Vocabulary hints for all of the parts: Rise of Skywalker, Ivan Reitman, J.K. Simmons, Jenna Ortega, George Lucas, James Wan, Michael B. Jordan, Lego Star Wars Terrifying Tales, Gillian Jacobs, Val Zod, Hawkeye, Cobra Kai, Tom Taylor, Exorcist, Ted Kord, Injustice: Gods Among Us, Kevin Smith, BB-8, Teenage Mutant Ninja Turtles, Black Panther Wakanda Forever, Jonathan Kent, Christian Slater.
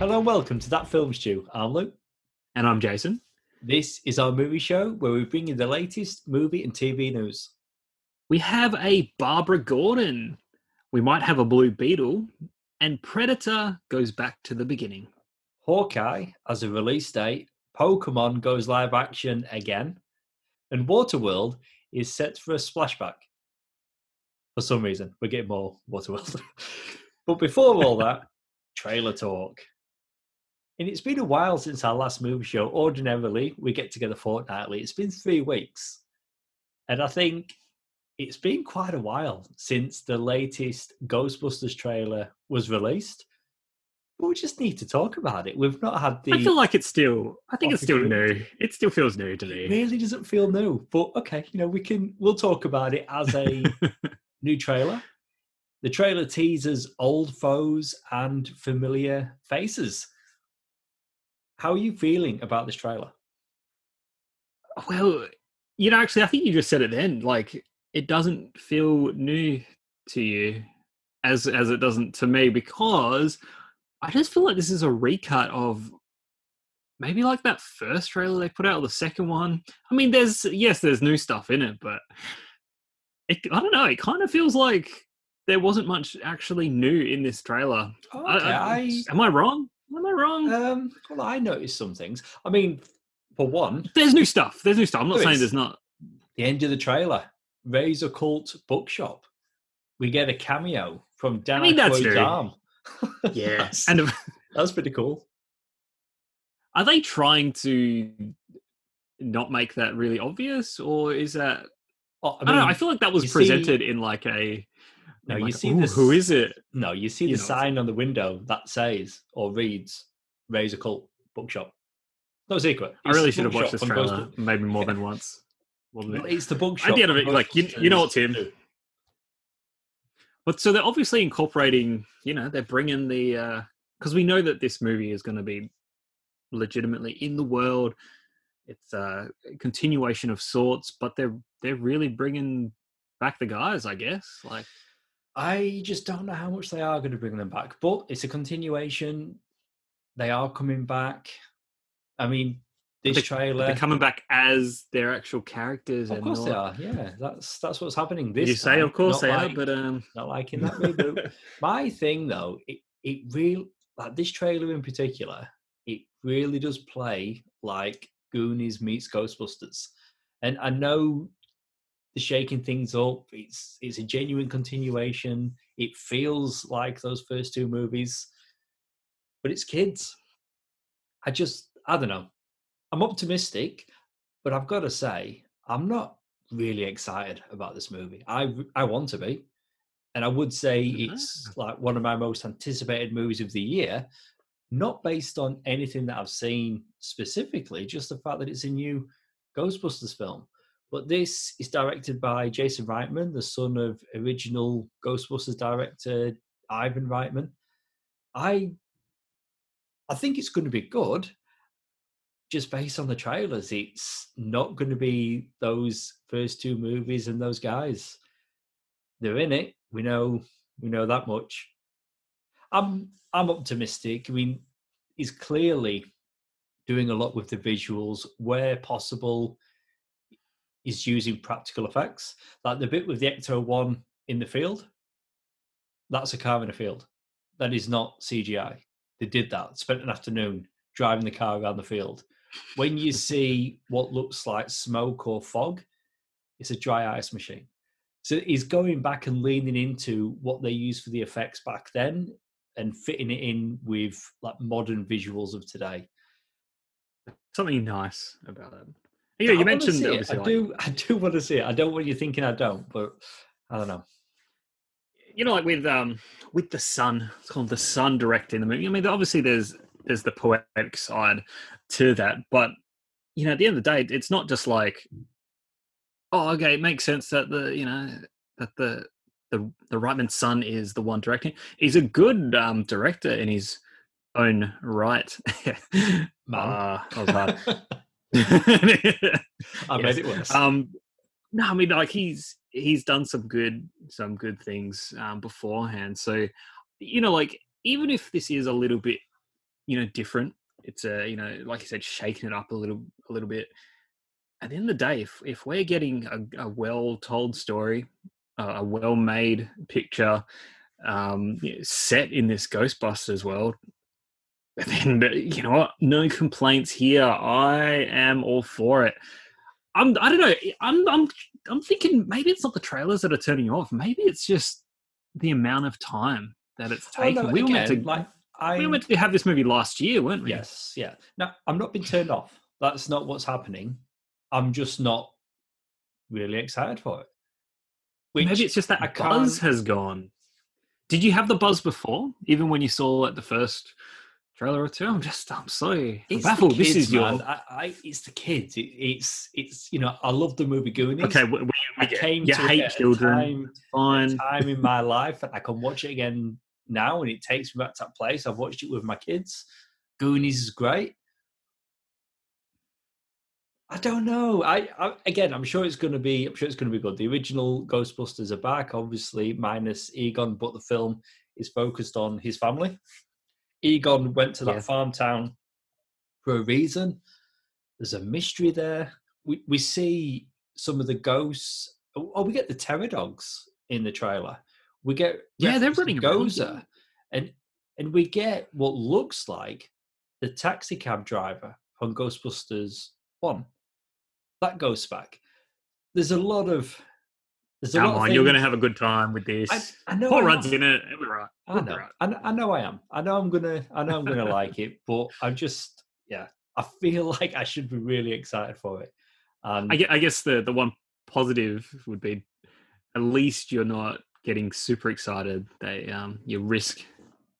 Hello and welcome to That Film Stew. I'm Luke. And I'm Jason. This is our movie show where we bring you the latest movie and TV news. We have a Barbara Gordon. We might have a Blue Beetle. And Predator goes back to the beginning. Hawkeye has a release date. Pokemon goes live action again. And Waterworld is set for a splashback. For some reason, we're getting more Waterworld. But before all that, trailer talk. And it's been a while since our last movie show. Ordinarily, we get together fortnightly. It's been 3 weeks. And I think it's been quite a while since the latest Ghostbusters trailer was released. But we just need to talk about it. We've not had the... I think it's still new. It still feels new to me. It really doesn't feel new. But okay, you know, we'll talk about it as a new trailer. The trailer teases old foes and familiar faces. How are you feeling about this trailer? Well, you know, actually, I think you just said it then. Like, it doesn't feel new to you as it doesn't to me, because I just feel like this is a recut of maybe like that first trailer they put out, or the second one. I mean, there's new stuff in it, but I don't know. It kind of feels like there wasn't much actually new in this trailer. Okay. Am I wrong? Am I wrong? Well, I noticed some things. I mean, for one... There's new stuff. I'm not saying there's not. The end of the trailer. Ray's Occult Bookshop. We get a cameo from Dan Aykroyd's arm. Yes. And that's pretty cool. Are they trying to not make that really obvious? Or is that... I don't know. I feel like that was presented in like a... No, you see this. Who is it? No, you see the sign on the window that says or reads "Ray's Occult Bookshop." No secret. I really should have watched this trailer maybe more than once. It's the bookshop. At the end of it, like you know it's him. But so they're obviously incorporating. You know, they're bringing the because we know that this movie is going to be legitimately in the world. It's a continuation of sorts, but they're really bringing back the guys, I guess. Like. I just don't know how much they are going to bring them back, but it's a continuation. They are coming back. I mean, trailer... They're coming back as their actual characters. Of course they are, yeah. That's what's happening this You say, time. Of course not they like, are, but... Not liking that reboot. My thing, though, it really... Like, this trailer in particular, it really does play like Goonies meets Ghostbusters. And I know... The shaking things up, it's a genuine continuation. It feels like those first two movies, but it's kids. I don't know. I'm optimistic, but I've got to say, I'm not really excited about this movie. I want to be, and I would say it's like one of my most anticipated movies of the year, not based on anything that I've seen specifically, just the fact that it's a new Ghostbusters film. But this is directed by Jason Reitman, the son of original Ghostbusters director Ivan Reitman. I think it's going to be good. Just based on the trailers, it's not going to be those first two movies and those guys. They're in it. We know that much. I'm optimistic. I mean, he's clearly doing a lot with the visuals where possible. Is using practical effects. Like the bit with the Ecto-1 in the field, that's a car in a field. That is not CGI. They did that, spent an afternoon driving the car around the field. When you see what looks like smoke or fog, it's a dry ice machine. So he's going back and leaning into what they used for the effects back then and fitting it in with like modern visuals of today. Something nice about it. Yeah, you mentioned it. I do want to see it. I don't want you thinking I don't, but I don't know. You know, like with the sun, it's called the sun directing the movie. I mean, obviously there's the poetic side to that, but you know, at the end of the day, it's not just like, oh, okay, it makes sense that the Reitman son is the one directing. He's a good director in his own right. That was hard. I made it worse. No, I mean, like he's done some good things beforehand. So, you know, like even if this is a little bit you know, different. It's a, you know, like you said, shaking it up a little bit. At the end of the day, if we're getting a well-told story, a well-made picture set in this Ghostbusters world, then, you know what? No complaints here. I am all for it. I don't know. I'm thinking maybe it's not the trailers that are turning you off. Maybe it's just the amount of time that it's taken. We were meant to have this movie last year, weren't we? Yes. Yeah. No, I'm not being turned off. That's not what's happening. I'm just not really excited for it. Maybe it's just that buzz has gone. Did you have the buzz before? Even when you saw like the first trailer or two, I'm sorry. I'm baffled. Kids, this is man. It's the kids. It's you know, I love the movie Goonies. Okay, I came to a time in my life, and I can watch it again now, and it takes me back to that place. I've watched it with my kids. Goonies is great. I don't know. I'm sure it's going to be good. The original Ghostbusters are back, obviously, minus Egon, but the film is focused on his family. Egon went to that farm town for a reason. There's a mystery there. We see some of the ghosts. Oh, we get the terror dogs in the trailer. We get they're running Gozer, and we get what looks like the taxi cab driver from Ghostbusters 1. That goes back. There's a lot of. Come on, you're going to have a good time with this. I know. Paul Rudd's in it. It'll be right. I know I'm going to like it, but I feel like I should be really excited for it. I guess the one positive would be at least you're not getting super excited. You risk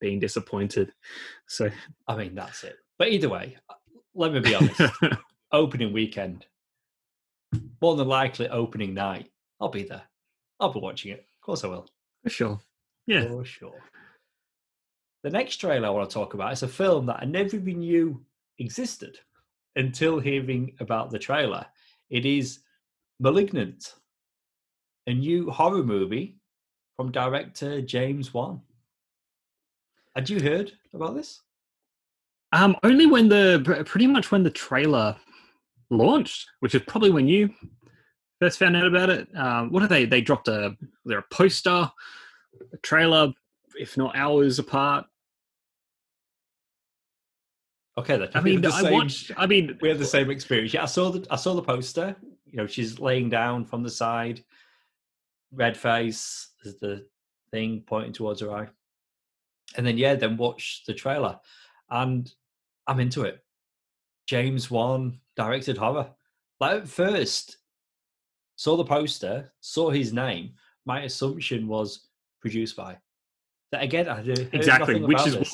being disappointed. So I mean, that's it. But either way, let me be honest. Opening weekend. More than likely opening night. I'll be there. I'll be watching it. Of course I will. For sure. Yeah. For sure. The next trailer I want to talk about is a film that I never even knew existed until hearing about the trailer. It is Malignant, a new horror movie from director James Wan. Had you heard about this? Only when the trailer launched, which is probably when you first found out about it. What are they? They dropped a poster, a trailer, if not hours apart. Okay, then. We have the same experience. Yeah, I saw the poster. You know, she's laying down from the side, red face, there's the thing pointing towards her eye, and then watch the trailer, and I'm into it. James Wan directed horror. Like at first, saw the poster, saw his name. My assumption was produced by. That again, I heard exactly, nothing about this. Which is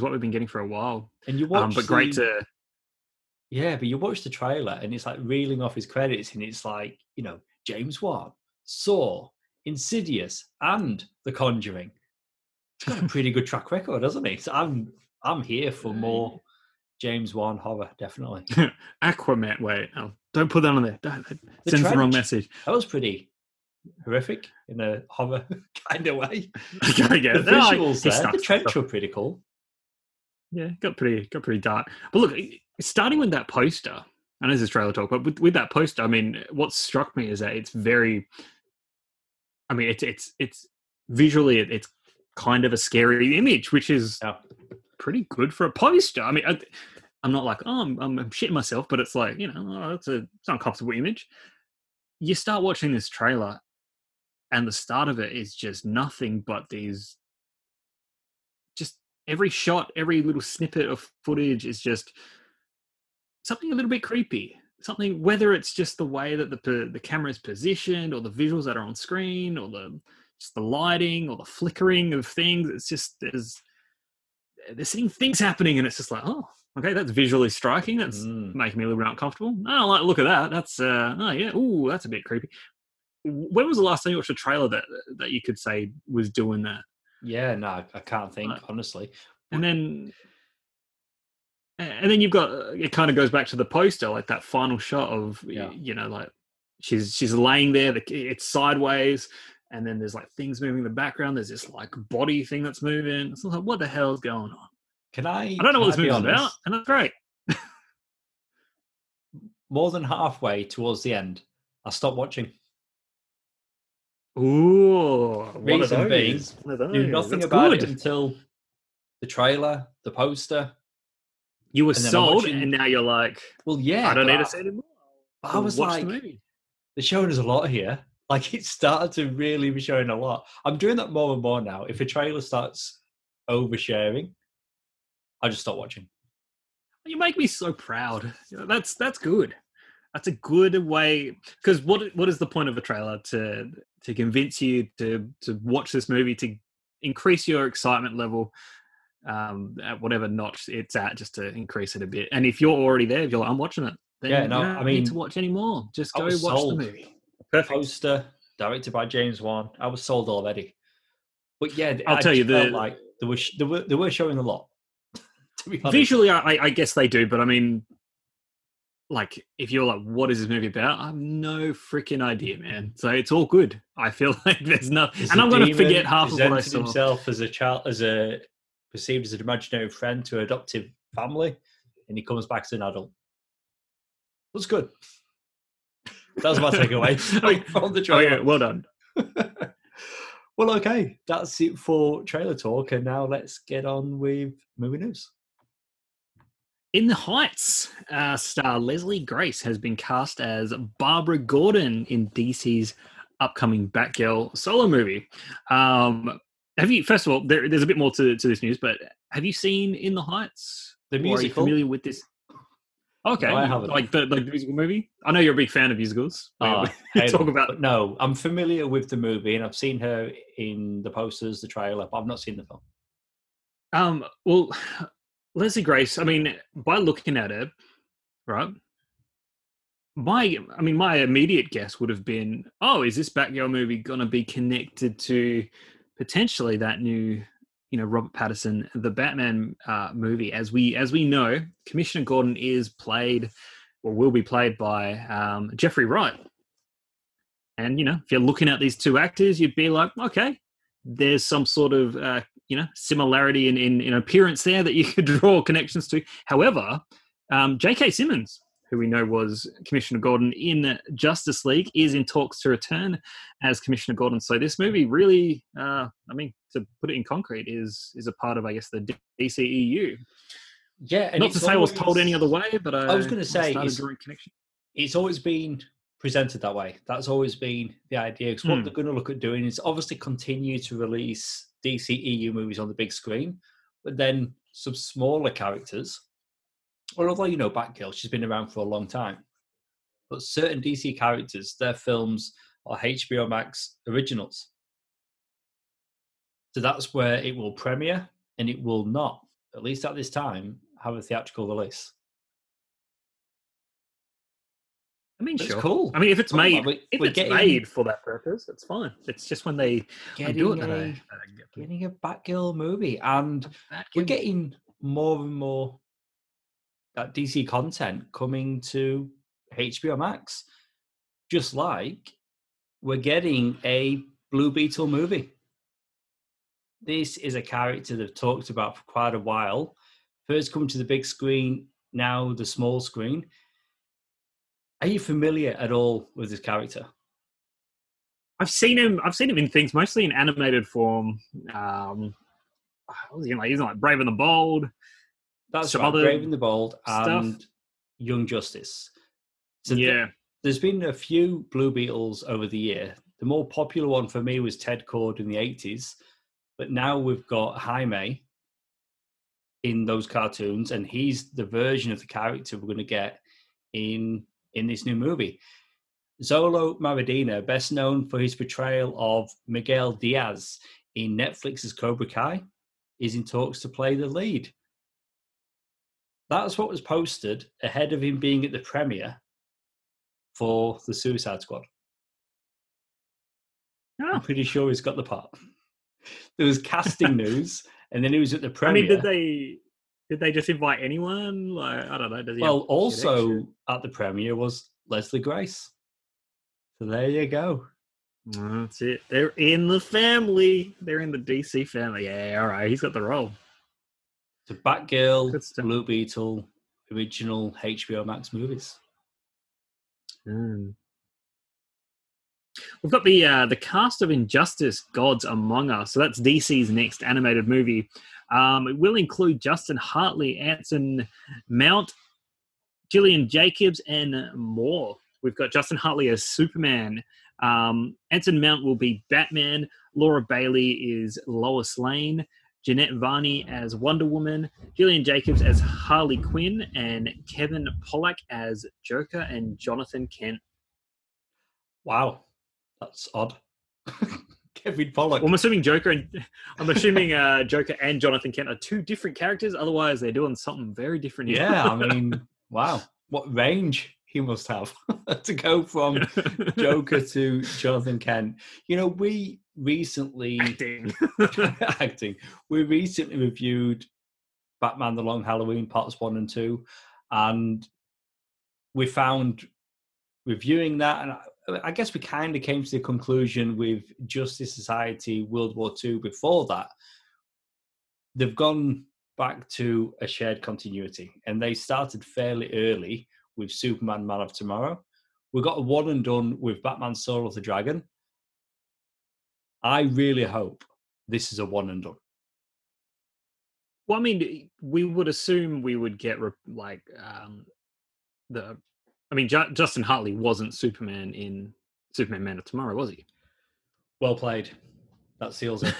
what we've been getting for a while. And you watch, but you watch the trailer, and it's like reeling off his credits, and it's like, you know, James Wan, Saw, Insidious, and The Conjuring. He's got a pretty good track record, hasn't he? So I'm here for more James Wan horror, definitely. Aquaman. Wait, no, don't put that on there. Sends the wrong message. That was pretty horrific in a horror kind of way. The visuals there. The trench were pretty cool. Yeah, got pretty dark. But look, starting with that poster, I know this is trailer talk, but with that poster, I mean, what struck me is that it's very. I mean, it's visually it's kind of a scary image, which is. Yeah. Pretty good for a poster. I mean, I'm not like, oh, I'm shitting myself, but it's like, you know, oh, it's an uncomfortable image. You start watching this trailer, and the start of it is just nothing but these. Just every shot, every little snippet of footage is just something a little bit creepy. Something, whether it's just the way that the camera is positioned, or the visuals that are on screen, or the lighting, or the flickering of things. It's just they're seeing things happening, and it's just like, oh, okay, that's visually striking. That's making me a little bit uncomfortable. Oh, like, look at that. That's, that's a bit creepy. When was the last time you watched a trailer that you could say was doing that? Yeah, no, I can't think, honestly. And then you've got, it kind of goes back to the poster, like that final shot of, you know, like she's laying there, it's sideways. And then there's like things moving in the background. There's this like body thing that's moving. It's like, what the hell's going on? I don't know what this movie's about, and that's great. More than halfway towards the end, I stopped watching. Ooh, reason being, knew nothing about it until the trailer, the poster. You were sold, and now you're like, well, yeah, I don't need to say anymore. I was like, they're showing us a lot here. Like, it started to really be showing a lot. I'm doing that more and more now. If a trailer starts oversharing, I just stop watching. You make me so proud. That's good. That's a good way, because what is the point of a trailer? To convince you to watch this movie, to increase your excitement level at whatever notch it's at, just to increase it a bit. And if you're already there, if you're like, I'm watching it, then you don't need to watch anymore. Just go watch the movie. Perfect. Poster, directed by James Wan. I was sold already. But yeah, they were showing a lot. Visually, I guess they do, but I mean, like, if you're like, what is this movie about? I have no freaking idea, man. So it's all good. I feel like there's nothing, and I'm going to forget half of what I saw. Himself as a child, perceived as an imaginary friend to an adoptive family, and he comes back as an adult. That's good. That was my takeaway. From the trailer. Okay, well done. Well, okay, that's it for trailer talk, and now let's get on with movie news. In the Heights, star Leslie Grace has been cast as Barbara Gordon in DC's upcoming Batgirl solo movie. First of all, there's a bit more to this news, but have you seen In the Heights? The musical? Are you familiar with this? Okay, no, I haven't. Like the musical movie. I know you're a big fan of musicals. No, I'm familiar with the movie, and I've seen her in the posters, the trailer, but I've not seen the film. Well, Leslie Grace. I mean, by looking at her, right? My immediate guess would have been, oh, is this Batgirl movie gonna be connected to potentially that new? Robert Pattinson, the Batman movie, as we know, Commissioner Gordon is played, or will be played by Jeffrey Wright. And if you're looking at these two actors, you'd be like, okay, there's some sort of similarity in appearance there that you could draw connections to. However, J.K. Simmons, who we know was Commissioner Gordon in Justice League, is in talks to return as Commissioner Gordon. So this movie really, to put it in concrete, is a part of, I guess, the DCEU. Yeah. And not to say I was told any other way, but I was going to say it's always been presented that way. That's always been the idea. Because what they're going to look at doing is obviously continue to release DCEU movies on the big screen, but then some smaller characters. Although, Batgirl, she's been around for a long time. But certain DC characters, their films are HBO Max originals. So that's where it will premiere, and it will not, at least at this time, have a theatrical release. I mean, sure. It's cool. I mean, if it's made for that purpose, it's fine. It's just when they do it. Getting a Batgirl movie, and we're getting more and more that DC content coming to HBO Max, just like we're getting a Blue Beetle movie. This is a character they've talked about for quite a while. First come to the big screen, now the small screen. Are you familiar at all with this character? I've seen him in things, mostly in animated form. He's like Brave and the Bold. That's right, Brave and the Bold and stuff. Young Justice. So there's been a few Blue Beetles over the year. The more popular one for me was Ted Kord in the 80s, but now we've got Jaime in those cartoons, and he's the version of the character we're going to get in this new movie. Zolo Maradeña, best known for his portrayal of Miguel Diaz in Netflix's Cobra Kai, is in talks to play the lead. That's what was posted ahead of him being at the premiere for the Suicide Squad. Oh. I'm pretty sure he's got the part. There was casting news, and then he was at the premiere. I mean, did they just invite anyone? Like, I don't know. Also at the premiere was Leslie Grace. So there you go. That's it. They're in the family. They're in the DC family. Yeah, all right. He's got the role. So Batgirl, Blue Beetle, original HBO Max movies. Mm. We've got the cast of Injustice: Gods Among Us. So that's DC's next animated movie. It will include Justin Hartley, Anson Mount, Gillian Jacobs, and more. We've got Justin Hartley as Superman. Anson Mount will be Batman. Laura Bailey is Lois Lane. Jeanette Varney as Wonder Woman. Gillian Jacobs as Harley Quinn. And Kevin Pollak as Joker and Jonathan Kent. Wow. That's odd. Kevin Pollak. Well, I'm assuming Joker and Jonathan Kent are two different characters. Otherwise, they're doing something very different. Yeah, I mean, wow. What range he must have to go from Joker to Jonathan Kent. You know, we recently... Acting. We recently reviewed Batman The Long Halloween Parts 1 and 2, and we found reviewing that... and I guess we kind of came to the conclusion with Justice Society, World War II before that, they've gone back to a shared continuity. And they started fairly early with Superman, Man of Tomorrow. We got a one and done with Batman, Soul of the Dragon. I really hope this is a one and done. Well, I mean, we would assume we would get Justin Hartley wasn't Superman in Superman Man of Tomorrow, was he? Well played. That seals it.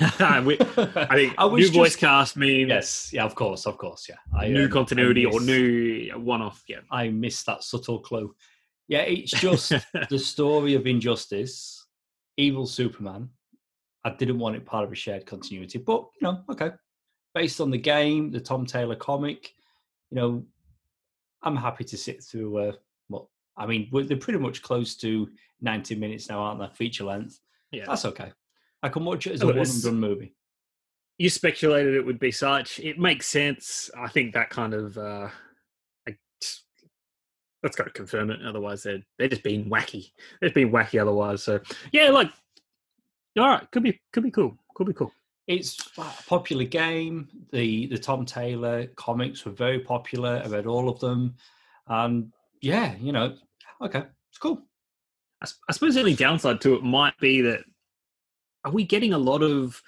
Voice cast means... Yes, yeah, of course, yeah. New continuity or new one-off, yeah. I missed that subtle clue. Yeah, it's just the story of Injustice, evil Superman. I didn't want it part of a shared continuity, but, you know, okay. Based on the game, the Tom Taylor comic, you know, I'm happy to sit through... they're pretty much close to 90 minutes now, aren't they? Feature length. Yeah. That's okay. I can watch it as a one-and-done movie. You speculated it would be such. It makes sense. I think that kind of... that's got to confirm it. Otherwise, they're just being wacky. They've been wacky otherwise. So, yeah, all right. Could be cool. It's a popular game. The Tom Taylor comics were very popular. I read all of them. And... yeah, you know, okay, it's cool. I suppose the only downside to it might be that are we getting a lot of,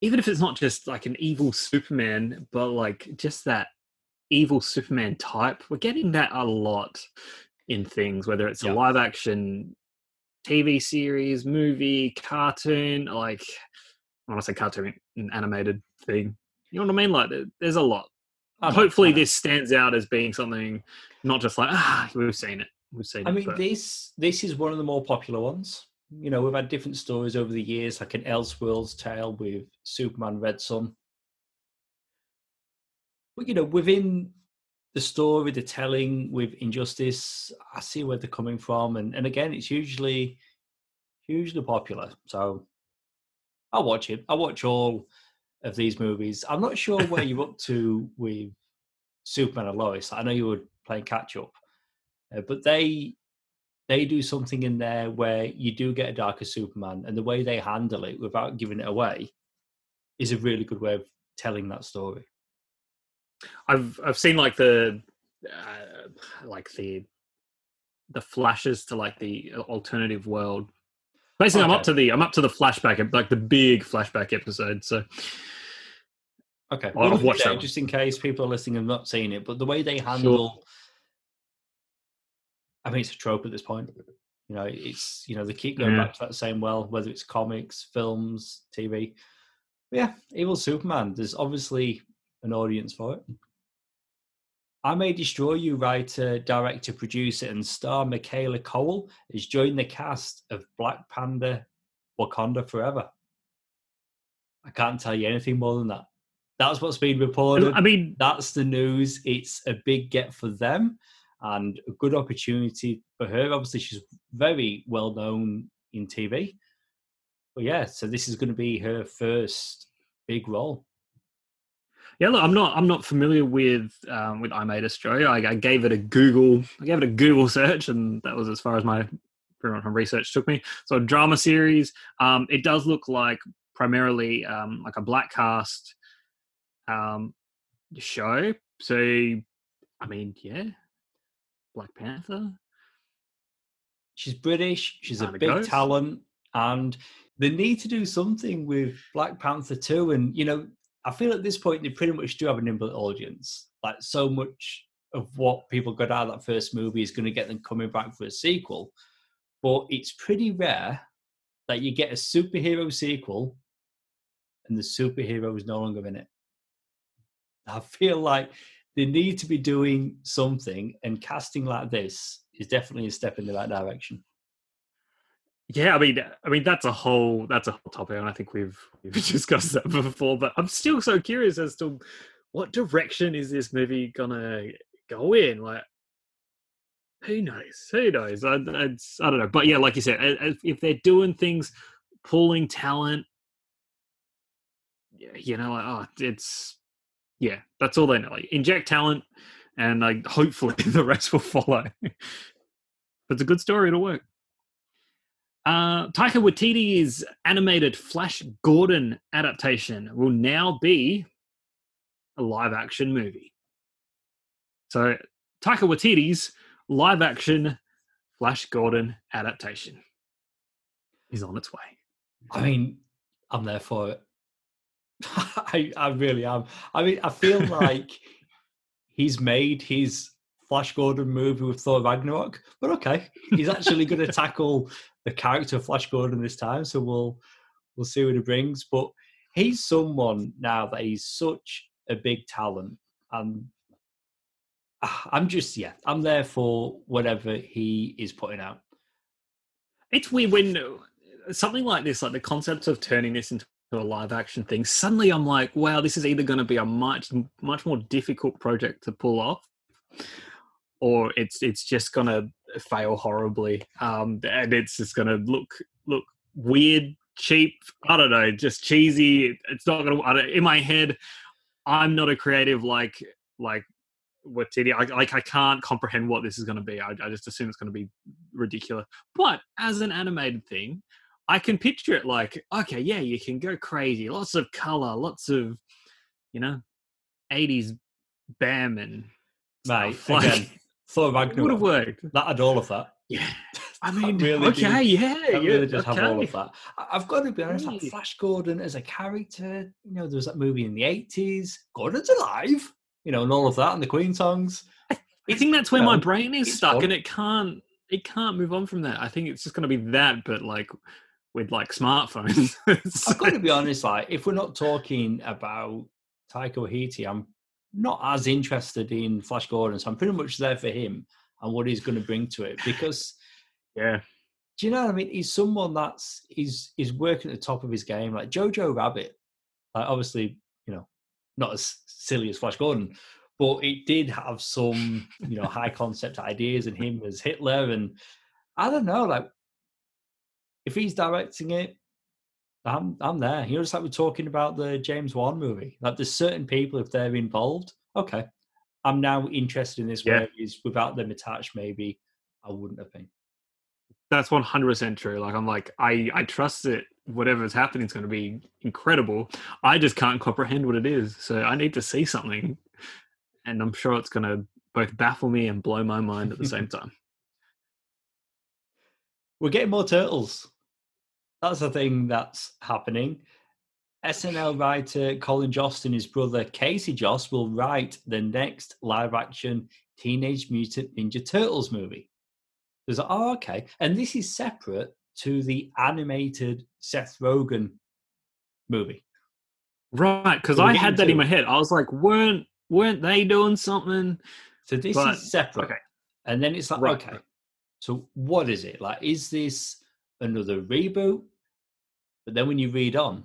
even if it's not just like an evil Superman, but like just that evil Superman type, we're getting that a lot in things, whether it's a live action TV series, movie, cartoon, like, when I say cartoon, an animated thing. You know what I mean? Like, there's a lot. Hopefully this stands out as being something not just like, we've seen it. We've seen it. I mean, but... this is one of the more popular ones. You know, we've had different stories over the years, like an Elseworlds tale with Superman Red Son. But, you know, within the story, the telling with Injustice, I see where they're coming from. And again, it's usually hugely popular. So I'll watch it. I watch all... of these movies. I'm not sure where you're up to with Superman and Lois. I know you were playing catch up, but they do something in there where you do get a darker Superman, and the way they handle it without giving it away is a really good way of telling that story. I've seen the flashes to like the alternative world. Basically, okay. I'm up to the flashback, like the big flashback episode. So, okay, I'll watch that just in case people are listening and not seeing it. But the way they handle, I mean, it's a trope at this point. You know, it's they keep going back to that same well, whether it's comics, films, TV. But yeah, evil Superman. There's obviously an audience for it. I May Destroy You writer, director, producer, and star Michaela Cole has joined the cast of Black Panther: Wakanda Forever. I can't tell you anything more than that. That's what's been reported. I mean, that's the news. It's a big get for them and a good opportunity for her. Obviously, she's very well known in TV. But yeah, so this is going to be her first big role. Yeah, look, I'm not familiar with I May Destroy You. I gave it a Google. I gave it a Google search, and that was as far as my research took me. So, drama series. It does look like primarily like a black cast. show. So, I mean, yeah, Black Panther. She's British. She's a big talent. And they need to do something with Black Panther 2. And, you know, I feel at this point they pretty much do have a nimble audience. Like, so much of what people got out of that first movie is going to get them coming back for a sequel. But it's pretty rare that you get a superhero sequel and the superhero is no longer in it. I feel like they need to be doing something, and casting like this is definitely a step in the right direction. Yeah, I mean that's a whole topic, and I think we've discussed that before. But I'm still so curious as to what direction is this movie gonna go in. Like, who knows? I don't know. But yeah, like you said, if they're doing things, pulling talent, you know, like, oh, it's yeah, that's all they know. Like, inject talent, and like hopefully the rest will follow. It's a good story, it'll work. Taika Waititi's animated Flash Gordon adaptation will now be a live-action movie. So, Taika Waititi's live-action Flash Gordon adaptation is on its way. I mean, I'm there for it. I really am. I mean, I feel like he's made his Flash Gordon movie with Thor Ragnarok, but okay, he's actually going to tackle the character of Flash Gordon this time, so we'll see what it brings. But he's someone now that he's such a big talent, and I'm there for whatever he is putting out. It's weird when something like this, like the concept of turning this into a live action thing, suddenly I'm like, wow, this is either going to be a much more difficult project to pull off, or it's just going to fail horribly, and it's just going to look weird, cheap, I don't know, just cheesy. It's not going to. In my head, I'm not a creative like Waititi. I can't comprehend what this is going to be. I just assume it's going to be ridiculous. But as an animated thing, I can picture it like, okay, yeah, you can go crazy, lots of color, lots of, you know, 80s bam and stuff. Mate, again, Thor Ragnarok would have worked. That had all of that. Yeah, I mean, really, okay, have all of that. I've got to be honest, like, Flash Gordon as a character, you know, there was that movie in the 80s, Gordon's Alive, you know, and all of that, and the Queen songs. I think that's where my brain is stuck, and it can't move on from that. I think it's just going to be that, but like with like smartphones. I've got to be honest, like, if we're not talking about Taika Waititi, I'm not as interested in Flash Gordon, so I'm pretty much there for him and what he's going to bring to it, because yeah, do you know what I mean? He's someone that's he's working at the top of his game, like Jojo Rabbit. Like, obviously, you know, not as silly as Flash Gordon, but it did have some, you know, high concept ideas, and him as Hitler, and I don't know, like, if he's directing it, I'm there. You know, just like we're talking about the James Wan movie. Like, there's certain people, if they're involved, okay, I'm now interested in this. Yeah. Whereas without them attached, maybe I wouldn't have been. That's 100% true. Like, I'm like, I trust that whatever's happening is going to be incredible. I just can't comprehend what it is. So I need to see something. And I'm sure it's going to both baffle me and blow my mind at the same time. We're getting more turtles. That's the thing that's happening. SNL writer Colin Jost and his brother Casey Jost will write the next live-action Teenage Mutant Ninja Turtles movie. There's like, oh, okay. And this is separate to the animated Seth Rogen movie. Right, because I had that in my head. I was like, weren't they doing something? So this is separate. Okay. And then it's like, right. Okay, so what is it? Like, is this another reboot? But then when you read on,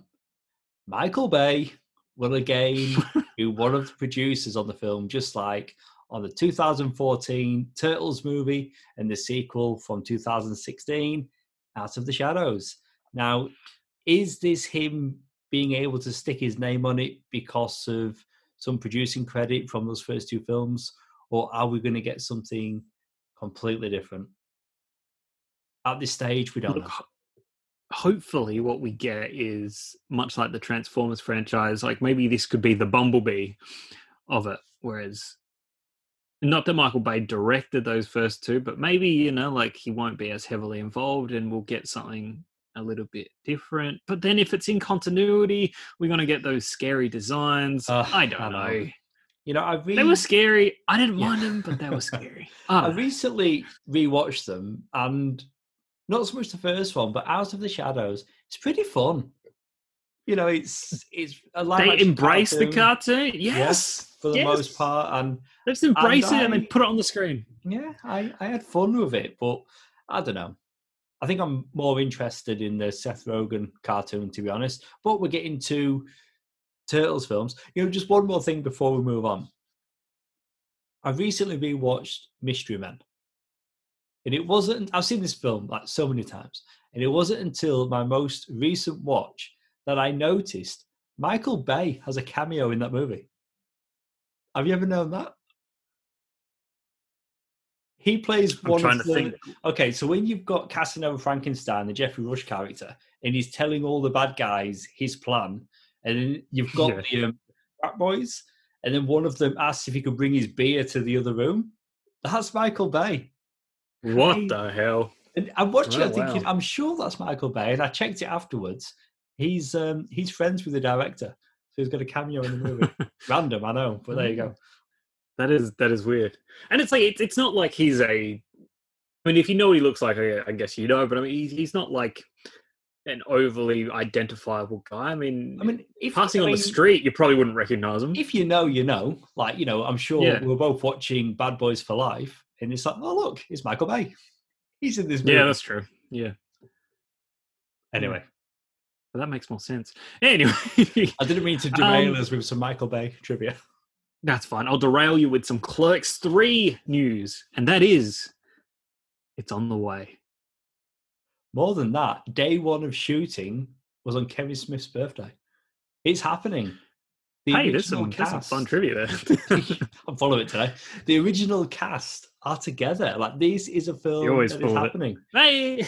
Michael Bay will again be one of the producers on the film, just like on the 2014 Turtles movie and the sequel from 2016, Out of the Shadows. Now, is this him being able to stick his name on it because of some producing credit from those first two films, or are we going to get something completely different? At this stage, we don't know. Hopefully what we get is much like the Transformers franchise. Like, maybe this could be the Bumblebee of it. Whereas, not that Michael Bay directed those first two, but maybe, you know, like he won't be as heavily involved and we'll get something a little bit different. But then if it's in continuity, we're going to get those scary designs. I don't know. You know, they were scary. I didn't mind them, but they were scary. I recently rewatched them, and not so much the first one, but Out of the Shadows. It's pretty fun. You know, it's a live-action. They embrace the cartoon, yes, for the most part, and they just embrace it and then put it on the screen. Yeah, I had fun with it, but I don't know. I think I'm more interested in the Seth Rogen cartoon, to be honest. But we're getting to Turtles films. You know, just one more thing before we move on. I recently rewatched Mystery Men, and it wasn't, I've seen this film like so many times, and it wasn't until my most recent watch that I noticed Michael Bay has a cameo in that movie. Have you ever known that? He plays one of the... Okay, so when you've got Casanova Frankenstein, the Jeffrey Rush character, and he's telling all the bad guys his plan, and then you've got the Rat Boys, and then one of them asks if he could bring his beer to the other room. That's Michael Bay. What the hell? And I'm watching it thinking, I'm sure that's Michael Bay, and I checked it afterwards. He's friends with the director, so he's got a cameo in the movie. Random, I know, but there you go. That is weird. And it's like, it's not like he's a... I mean, if you know what he looks like, I guess you know, but I mean, he's not like an overly identifiable guy. I mean, if passing on the street, you probably wouldn't recognize him. If you know, you know. Like, you know, I'm sure we're both watching Bad Boys for Life, and it's like, oh, look, it's Michael Bay. He's in this movie. Yeah, that's true. Yeah. Anyway. Well, that makes more sense. Anyway. I didn't mean to derail us with some Michael Bay trivia. That's fine. I'll derail you with some Clerks 3 news. And that is, it's on the way. More than that, day one of shooting was on Kevin Smith's birthday. It's happening. Hey, there's some fun trivia there. I'll follow it today. The original cast are together. Like, this is a film that is happening. Hey!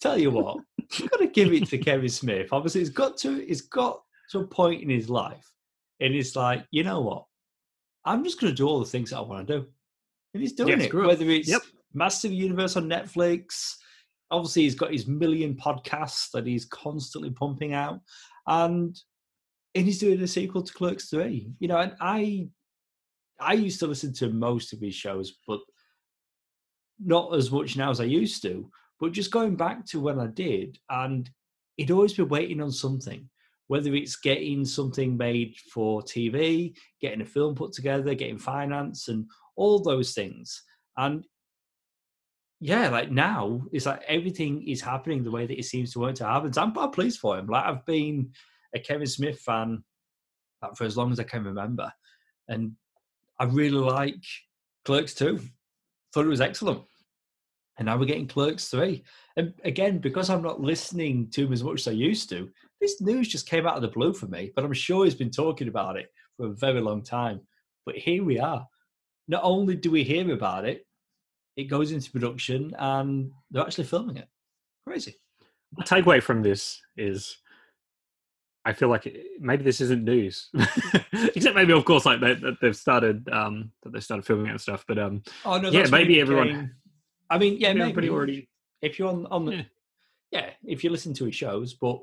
Tell you what, you've got to give it to Kevin Smith. Obviously, it's got to a point in his life. And it's like, you know what? I'm just going to do all the things that I want to do. And he's doing it. Whether it's Master of the Universe on Netflix. Obviously, he's got his million podcasts that he's constantly pumping out. And he's doing a sequel to Clerks 3. You know, and I used to listen to most of his shows, but not as much now as I used to. But just going back to when I did, and he'd always be waiting on something. Whether it's getting something made for TV, getting a film put together, getting finance and all those things. And yeah, like now it's like everything is happening the way that it seems to want to happen. So I'm quite pleased for him. Like, I've been a Kevin Smith fan for as long as I can remember. And I really like Clerks 2. Thought it was excellent. And now we're getting Clerks 3. And again, because I'm not listening to him as much as I used to, this news just came out of the blue for me, but I'm sure he's been talking about it for a very long time. But here we are. Not only do we hear about it, it goes into production and they're actually filming it. Crazy. My takeaway from this is, I feel like maybe this isn't news, except maybe, of course, like they've started filming it and stuff. But maybe everyone. I mean, yeah, maybe already. If you're if you listen to his shows, but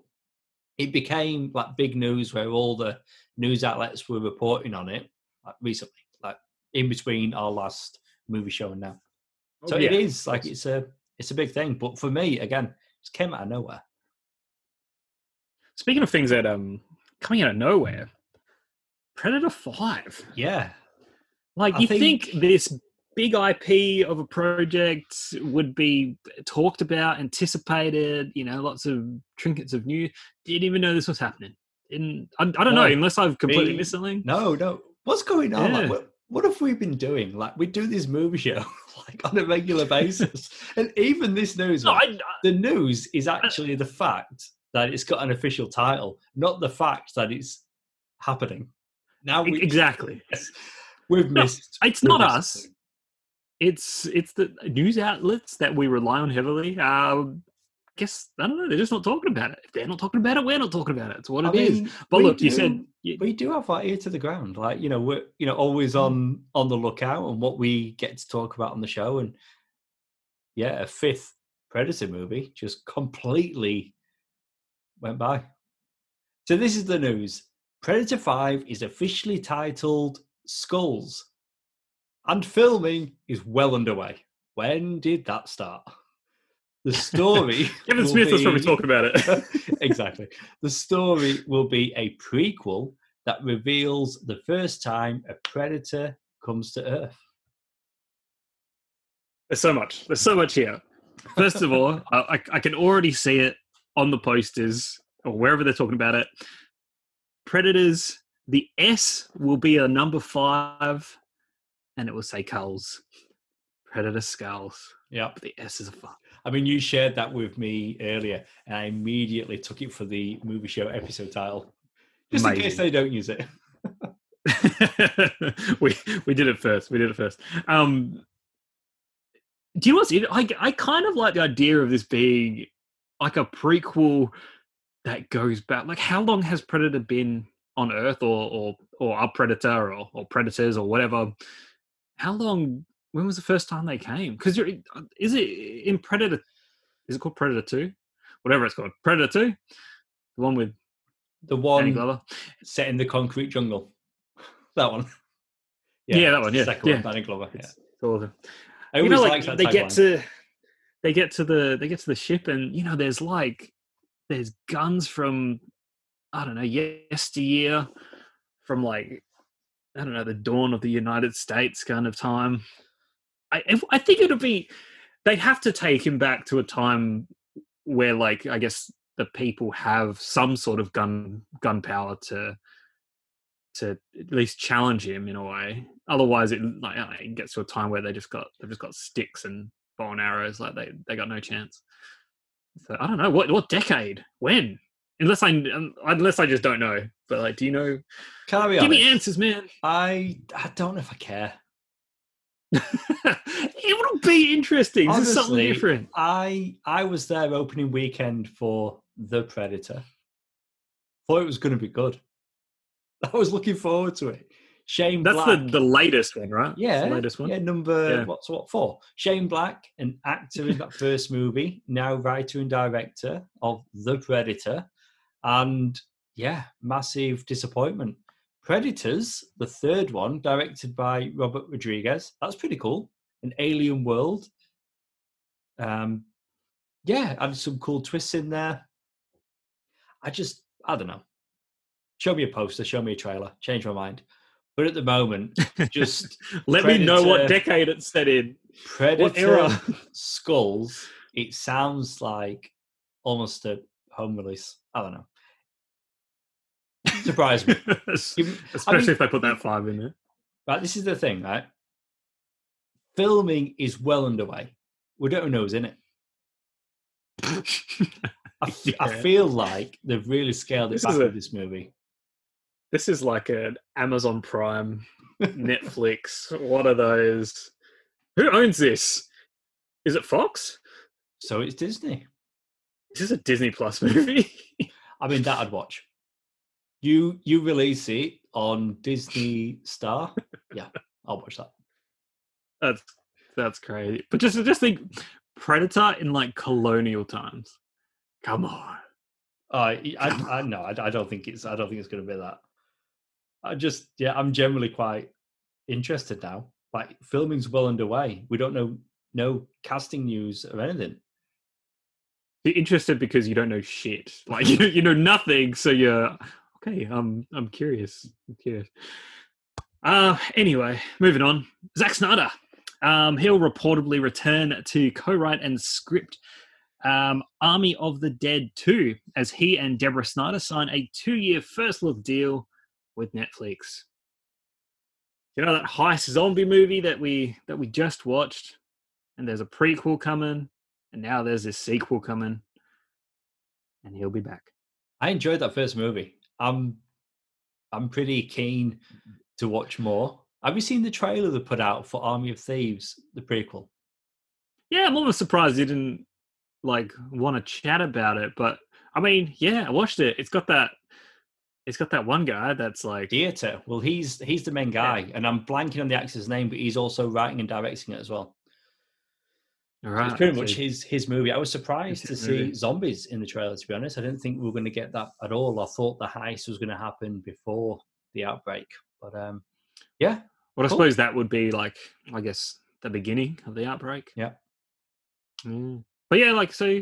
it became like big news where all the news outlets were reporting on it, like recently, like in between our last movie show and now. It is like it's a big thing. But for me, again, it just came out of nowhere. Speaking of things that coming out of nowhere, Predator 5. Yeah, like I think this big IP of a project would be talked about, anticipated, you know, lots of trinkets of news. Didn't even know this was happening. I don't know, unless I've completely missed something. No. What's going on? Yeah. Like, what have we been doing? Like, we do this movie show like on a regular basis. And even this news, the news is actually the fact that it's got an official title, not the fact that it's happening. Now we've missed. No, it's not us. Something. It's the news outlets that we rely on heavily. guess, I don't know, they're just not talking about it. If they're not talking about it, we're not talking about it. It's what it is. But look, you said... We do have our ear to the ground. Like, you know, we're always on the lookout and what we get to talk about on the show. And yeah, a fifth Predator movie just completely went by. So this is the news. Predator 5 is officially titled Skulls. And filming is well underway. When did that start? The story... Kevin Smith was probably talking about it. Exactly. The story will be a prequel that reveals the first time a predator comes to Earth. There's so much. There's so much here. First of all, I can already see it on the posters or wherever they're talking about it. Predators, the S will be a number 5 and it will say Culls. Predator Skulls. Yeah, the S is a fun. I mean, you shared that with me earlier, and I immediately took it for the movie show episode title, just in case they don't use it. we did it first. Do you know what's... I kind of like the idea of this being like a prequel that goes back. Like, how long has Predator been on Earth, or our Predator, or Predators, or whatever? How long? When was the first time they came? Because is it in Predator? Is it called Predator 2? Whatever it's called. Predator 2? The one with... The one set in the concrete jungle. That one. Yeah, that one. Yeah. Second one, Danny Glover. Yeah. It's all of them. I always like that they get to the ship and, you know, there's guns from, I don't know, yesteryear, from like, I don't know, the dawn of the United States kind of time. I think it would be... They'd have to take him back to a time where, like, I guess the people have some sort of gun power to at least challenge him in a way. Otherwise, it gets to a time where they've just got sticks and bow and arrows. Like they got no chance. So I don't know what decade, when, unless I just don't know. But like, do you know? Can I be honest? Give me answers, man. I don't know if I care. It would be interesting. Honestly, this is something different. I was there opening weekend for The Predator. Thought it was going to be good. I was looking forward to it. Shane Black. That's the latest one, right? Yeah. That's the latest one. Yeah, number 4? Shane Black, an actor in that first movie, now writer and director of The Predator. And yeah, massive disappointment. Predators, the third one, directed by Robert Rodriguez. That's pretty cool. An alien world. Yeah, added some cool twists in there. I don't know. Show me a poster, show me a trailer, change my mind. But at the moment, just... Let me know what decade it's set in. Predator, what era? Skulls. It sounds like almost a home release. I don't know. Surprise me. Especially if they put that 5 in there. Right, this is the thing, right? Filming is well underway. We don't know who's in it. I feel like they've really scaled it back with this movie. This is like an Amazon Prime, Netflix, what are those? Who owns this? Is it Fox? So it's Disney. Is this a Disney Plus movie? I mean, that I'd watch. You release it on Disney Star. Yeah, I'll watch that. That's crazy. But just think Predator in like colonial times. Come on. I don't think it's going to be that. I'm generally quite interested now. Like, filming's well underway. We don't know no casting news or anything. You're interested because you don't know shit. Like you know nothing, so you're... Okay, I'm curious. Anyway, moving on. Zack Snyder. He'll reportedly return to co-write and script Army of the Dead 2 as he and Deborah Snyder sign a 2-year first-look deal with Netflix. You know that heist zombie movie that we just watched? And there's a prequel coming, and now there's this sequel coming. And he'll be back. I enjoyed that first movie. I'm pretty keen to watch more. Have you seen the trailer they put out for Army of Thieves, the prequel? Yeah, I'm almost surprised you didn't like want to chat about it, but I mean, yeah, I watched it. It's got that one guy that's like Dieter. Well, he's the main guy, yeah. And I'm blanking on the actor's name, but he's also writing and directing it as well. All right, so it's pretty much his movie. I was surprised to see zombies in the trailer. To be honest, I didn't think we were going to get that at all. I thought the heist was going to happen before the outbreak, but yeah. Well, cool. I suppose that would be like, I guess, the beginning of the outbreak. Yeah. Mm. But yeah, like, so,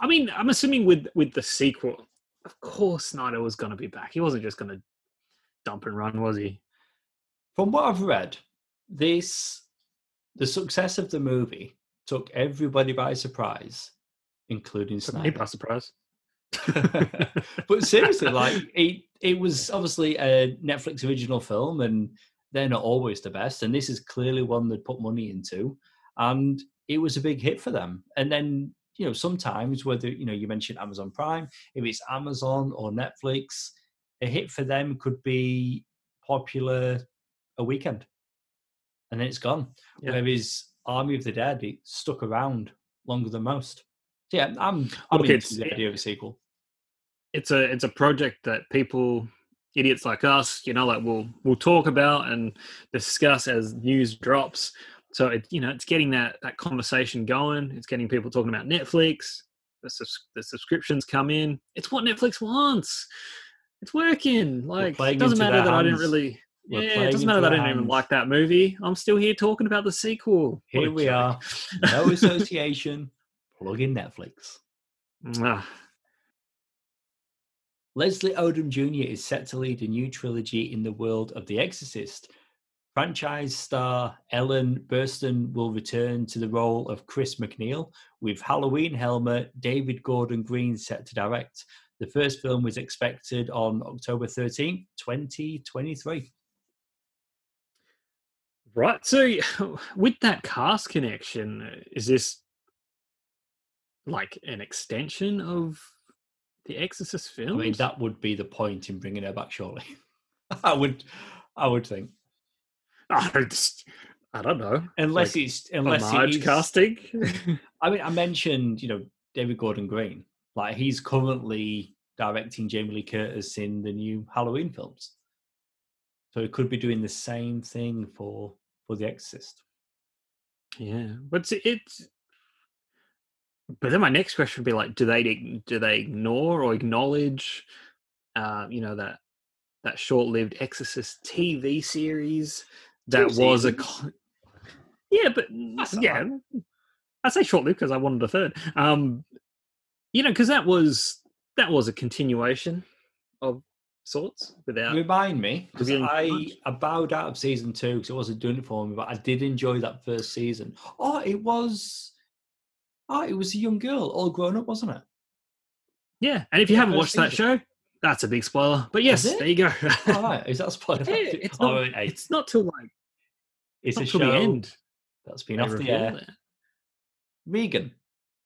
I mean, I'm assuming with the sequel, of course Snyder was going to be back. He wasn't just going to dump and run, was he? From what I've read, the success of the movie took everybody by surprise, including Snyder. Me by surprise. But seriously, like, it was obviously a Netflix original film, and they're not always the best, and this is clearly one they'd put money into, and it was a big hit for them. And then, you know, sometimes, whether, you know, you mentioned Amazon Prime, if it's Amazon or Netflix, a hit for them could be popular a weekend and then it's gone. Yeah. Whereas Army of the Dead, it stuck around longer than most. So yeah, I'm okay, into the idea of a sequel. It's a project that people, idiots like us, you know, like we'll talk about and discuss as news drops. So it, you know, it's getting that conversation going. It's getting people talking about Netflix. The subscriptions come in. It's what Netflix wants. It's working. Like, it doesn't matter that I didn't really. Yeah, it doesn't matter that I didn't even like that movie. I'm still here talking about the sequel. Here we are. No association. Plug in Netflix. Leslie Odom Jr. is set to lead a new trilogy in the world of The Exorcist. Franchise star Ellen Burstyn will return to the role of Chris McNeil, with Halloween helmet David Gordon Green set to direct. The first film was expected on October 13, 2023. Right. So with that cast connection, is this like an extension of The Exorcist film? I mean, that would be the point in bringing her back, surely. I would think. I don't know. Unless like, unless it's casting. I mean, I mentioned, you know, David Gordon Green. Like, he's currently directing Jamie Lee Curtis in the new Halloween films. So he could be doing the same thing for The Exorcist. Yeah, but it's. But then my next question would be like, do they ignore or acknowledge, you know, that short-lived Exorcist TV series that was a... Yeah, but... Yeah, right. I say short-lived because I wanted a third. You know, because that was a continuation of sorts without... Remind me, because I bowed out of season 2 because it wasn't doing it for me, but I did enjoy that first season. It was a young girl, all grown up, wasn't it? Yeah, and if you haven't watched that show... That's a big spoiler, but yes, there you go. All right, is that a spoiler? Yeah, it's not till like it's a show the end that's been off the air. Regan,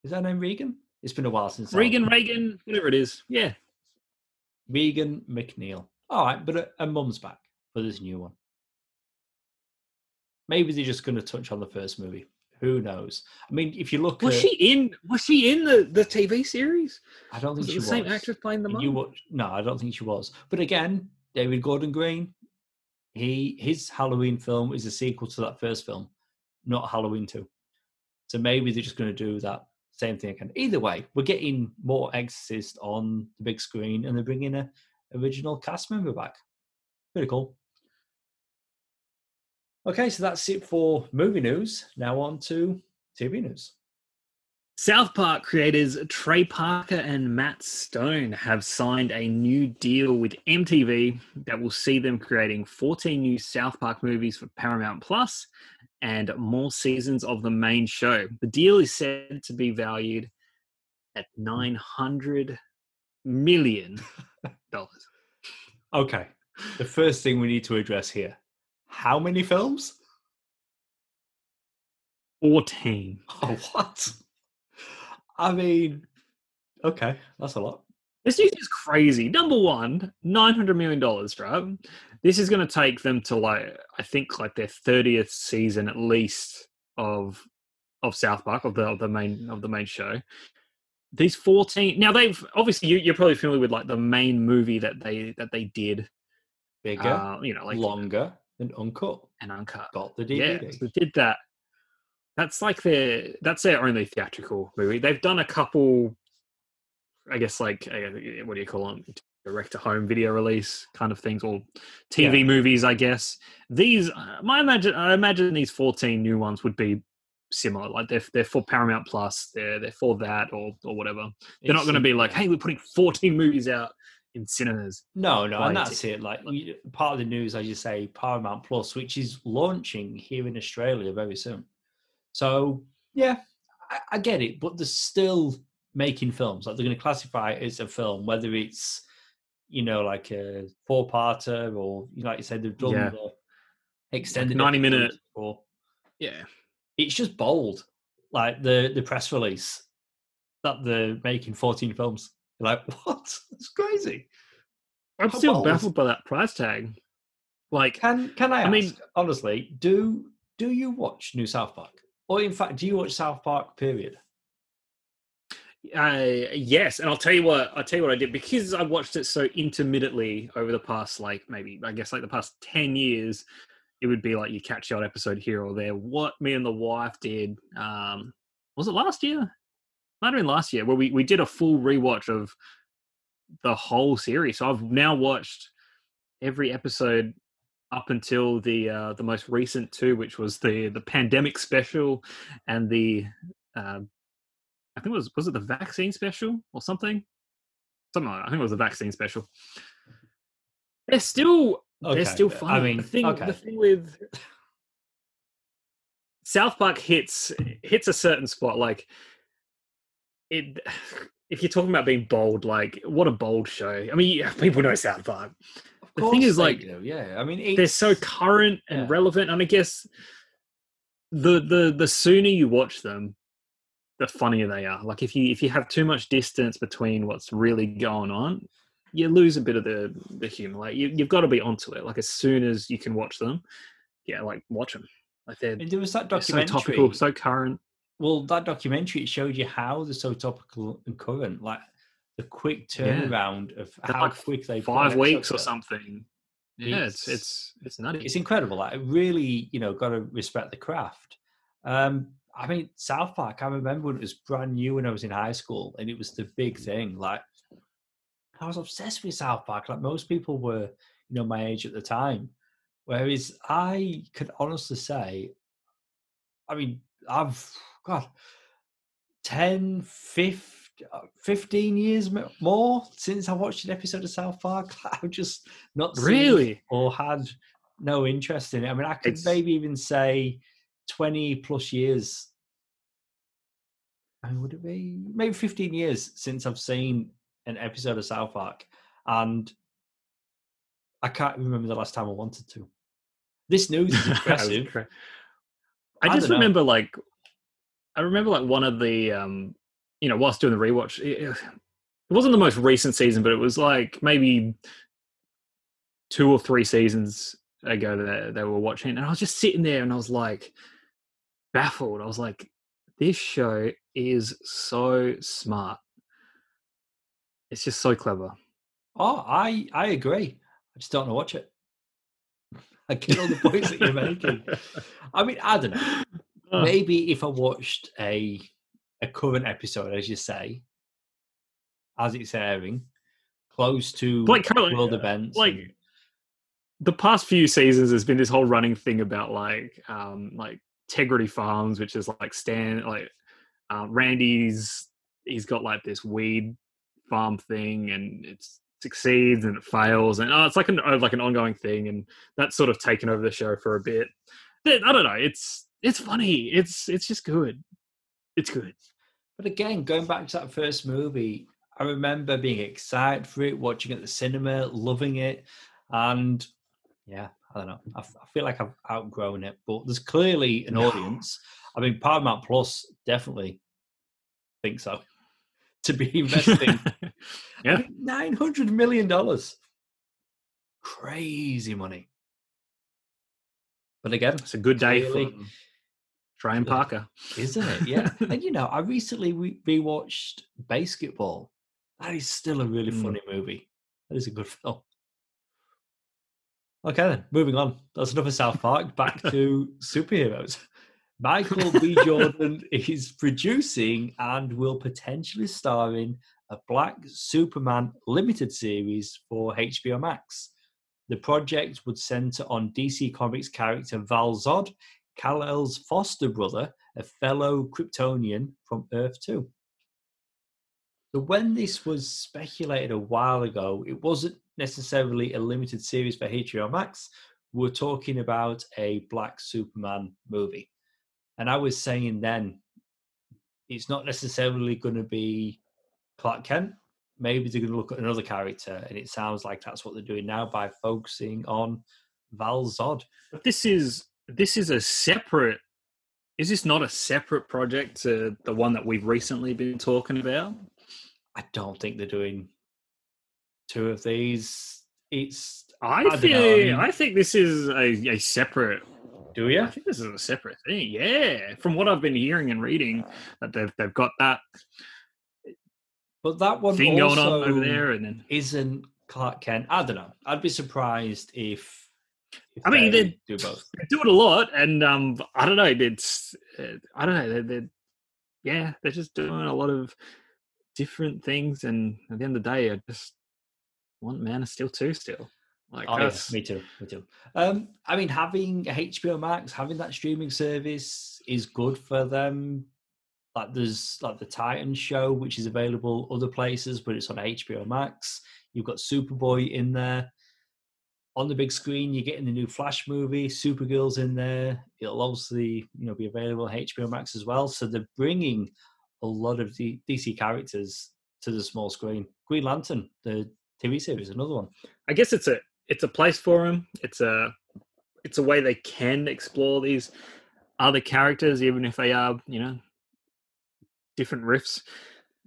is that her name? Regan? It's been a while since Regan, whatever it is. Yeah, Regan McNeil. All right, but her mum's back for this new one. Maybe they're just going to touch on the first movie. Who knows? I mean, if you look, was she in the TV series? I don't think she was. The same actress playing the mom? No, I don't think she was. But again, David Gordon Green, his Halloween film is a sequel to that first film, not Halloween 2. So maybe they're just going to do that same thing again. Either way, we're getting more Exorcist on the big screen, and they're bringing an original cast member back. Pretty cool. Okay, so that's it for movie news. Now on to TV news. South Park creators Trey Parker and Matt Stone have signed a new deal with MTV that will see them creating 14 new South Park movies for Paramount Plus and more seasons of the main show. The deal is said to be valued at $900 million. Okay, the first thing we need to address here. How many films? 14. Oh, what? I mean, okay, that's a lot. This news is crazy. Number one, $900 million, right? This is going to take them to, like, I think, like their 30th season at least of of South Park, of the main show. These 14 now, they've obviously you're probably familiar with like the main movie that they did bigger, longer and uncut. Got the DVD. Yeah, so they did that. That's like that's their only theatrical movie. They've done a couple, I guess, like what do you call them? Direct-to-home video release kind of things, or TV movies, I guess. These, I imagine these 14 new ones would be similar. Like they're for Paramount Plus, they're for that or whatever. They're not going to be like, hey, we're putting 14 movies out in cinemas. No, and that's it. Like part of the news, as you say, Paramount Plus, which is launching here in Australia very soon. So yeah, I get it, but they're still making films. Like they're going to classify it as a film, whether it's like a four-parter, or like you said, they've done the extended 90-minute. Or yeah, it's just bold. Like the press release that they're making 14 films. You're like, what? That's crazy. I'm still baffled by that price tag. Like, can I ask? I mean, honestly, do you watch New South Park, or in fact, do you watch South Park? Period. Yes, and I'll tell you what I did, because I watched it so intermittently over the past, like, maybe I guess like the past 10 years. It would be like you catch an episode here or there. What me and the wife did, was it last year? Might have been last year, where we did a full rewatch of the whole series. So I've now watched every episode up until the most recent two, which was the pandemic special and the. I think was it the vaccine special or something? Something like that. I think it was the vaccine special. They're still funny. I mean, the thing with South Park hits a certain spot. Like it, if you're talking about being bold, like what a bold show. I mean, people know South Park. The thing is, like, yeah, I mean, they're so current and relevant, and I guess the sooner you watch them, the funnier they are. Like if you have too much distance between what's really going on, you lose a bit of the humor. Like you've got to be onto it. Like as soon as you can watch them, watch them. Like there was that documentary, so topical, so current. Well, that documentary, it showed you how they're so topical and current. Like the quick turnaround of they're how like quick they 5 weeks or something. Yeah, it's nutty. It's incredible. Like really, got to respect the craft. I mean, South Park, I remember when it was brand new when I was in high school, and it was the big thing. Like, I was obsessed with South Park. Like, most people were, my age at the time. Whereas I could honestly say, I mean, I've got 10, 15 years more since I watched an episode of South Park. I've just not seen really or had no interest in it. I mean, I could maybe even say 20 plus years. I mean, would it be maybe 15 years since I've seen an episode of South Park, and I can't remember the last time I wanted to. This news is impressive. I remember one of the whilst doing the rewatch, it wasn't the most recent season, but it was like maybe 2 or 3 seasons ago that they were watching, and I was just sitting there and I was like baffled. I was like, this show is so smart. It's just so clever. Oh, I agree. I just don't want to watch it. I get all the points that you're making. I mean, I don't know. Maybe if I watched a current episode, as you say, as it's airing, close to world events. Like the past few seasons, there's been this whole running thing about like Integrity Farms, which is like Stan, like Randy's. He's got like this weed farm thing, and it succeeds and it fails, and it's like an ongoing thing, and that's sort of taken over the show for a bit. But, I don't know. It's funny. It's just good. It's good. But again, going back to that first movie, I remember being excited for it, watching it at the cinema, loving it, and. Yeah, I don't know. I feel like I've outgrown it, but there's clearly an audience. I mean, Paramount Plus definitely think so. To be investing $900 million. Crazy money. But again, it's a good day for Brian Parker. Isn't it? Yeah. And, you know, I recently rewatched Basketball. That is still a really funny movie. That is a good film. Okay, then. Moving on. That's enough of South Park. Back to superheroes. Michael B. Jordan is producing and will potentially star in a Black Superman limited series for HBO Max. The project would center on DC Comics character Val Zod, Kal-El's foster brother, a fellow Kryptonian from Earth 2. So when this was speculated a while ago, it wasn't necessarily a limited series for HBO Max. We're talking about a Black Superman movie. And I was saying then, it's not necessarily going to be Clark Kent. Maybe they're going to look at another character, and it sounds like that's what they're doing now by focusing on Val Zod. But this is a separate... Is this not a separate project to the one that we've recently been talking about? I don't think they're doing two of these. I think this is a separate... Do you? I think this is a separate thing. Yeah, from what I've been hearing and reading, that they've got that. But that one thing also going on over there, and then isn't Clark Kent. I don't know. I'd be surprised if I mean, they do both. They do it a lot, and I don't know. It's I don't know. They're just doing a lot of different things, and at the end of the day, I just want Man of Steel 2 still. Like, oh, yes. Me too. I mean, having HBO Max, having that streaming service is good for them. Like, there's like the Titans show, which is available other places, but it's on HBO Max. You've got Superboy in there. On the big screen, you're getting the new Flash movie. Supergirl's in there. It'll obviously, you know, be available on HBO Max as well. So they're bringing a lot of the DC characters to the small screen. Green Lantern, the TV series, another one. I guess it's a place for them. It's a way they can explore these other characters, even if they are, you know, different riffs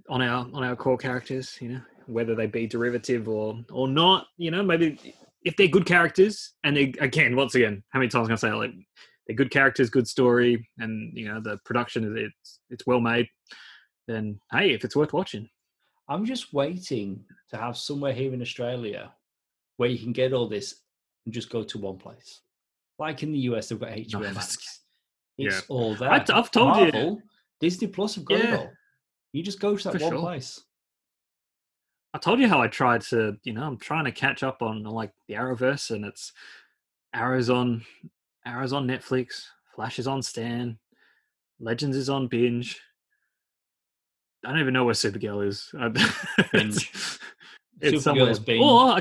on our core characters, you know, whether they be derivative or not, you know, maybe if they're good characters, and they, again, once again, how many times can I say, like, they're good characters, good story, and, you know, the production is it's well made, then, hey, if it's worth watching. I'm just waiting to have somewhere here in Australia where you can get all this and just go to one place. Like in the US, they've got HBO Max. It's all there. I've told Marvel, you. Disney Plus have got it all. You just go to that one place. I told you how I tried to, you know, I'm trying to catch up on, like, the Arrowverse, and it's Arrow's on Netflix, Flash is on Stan, Legends is on Binge. I don't even know where Supergirl is. Supergirl's Binge. Or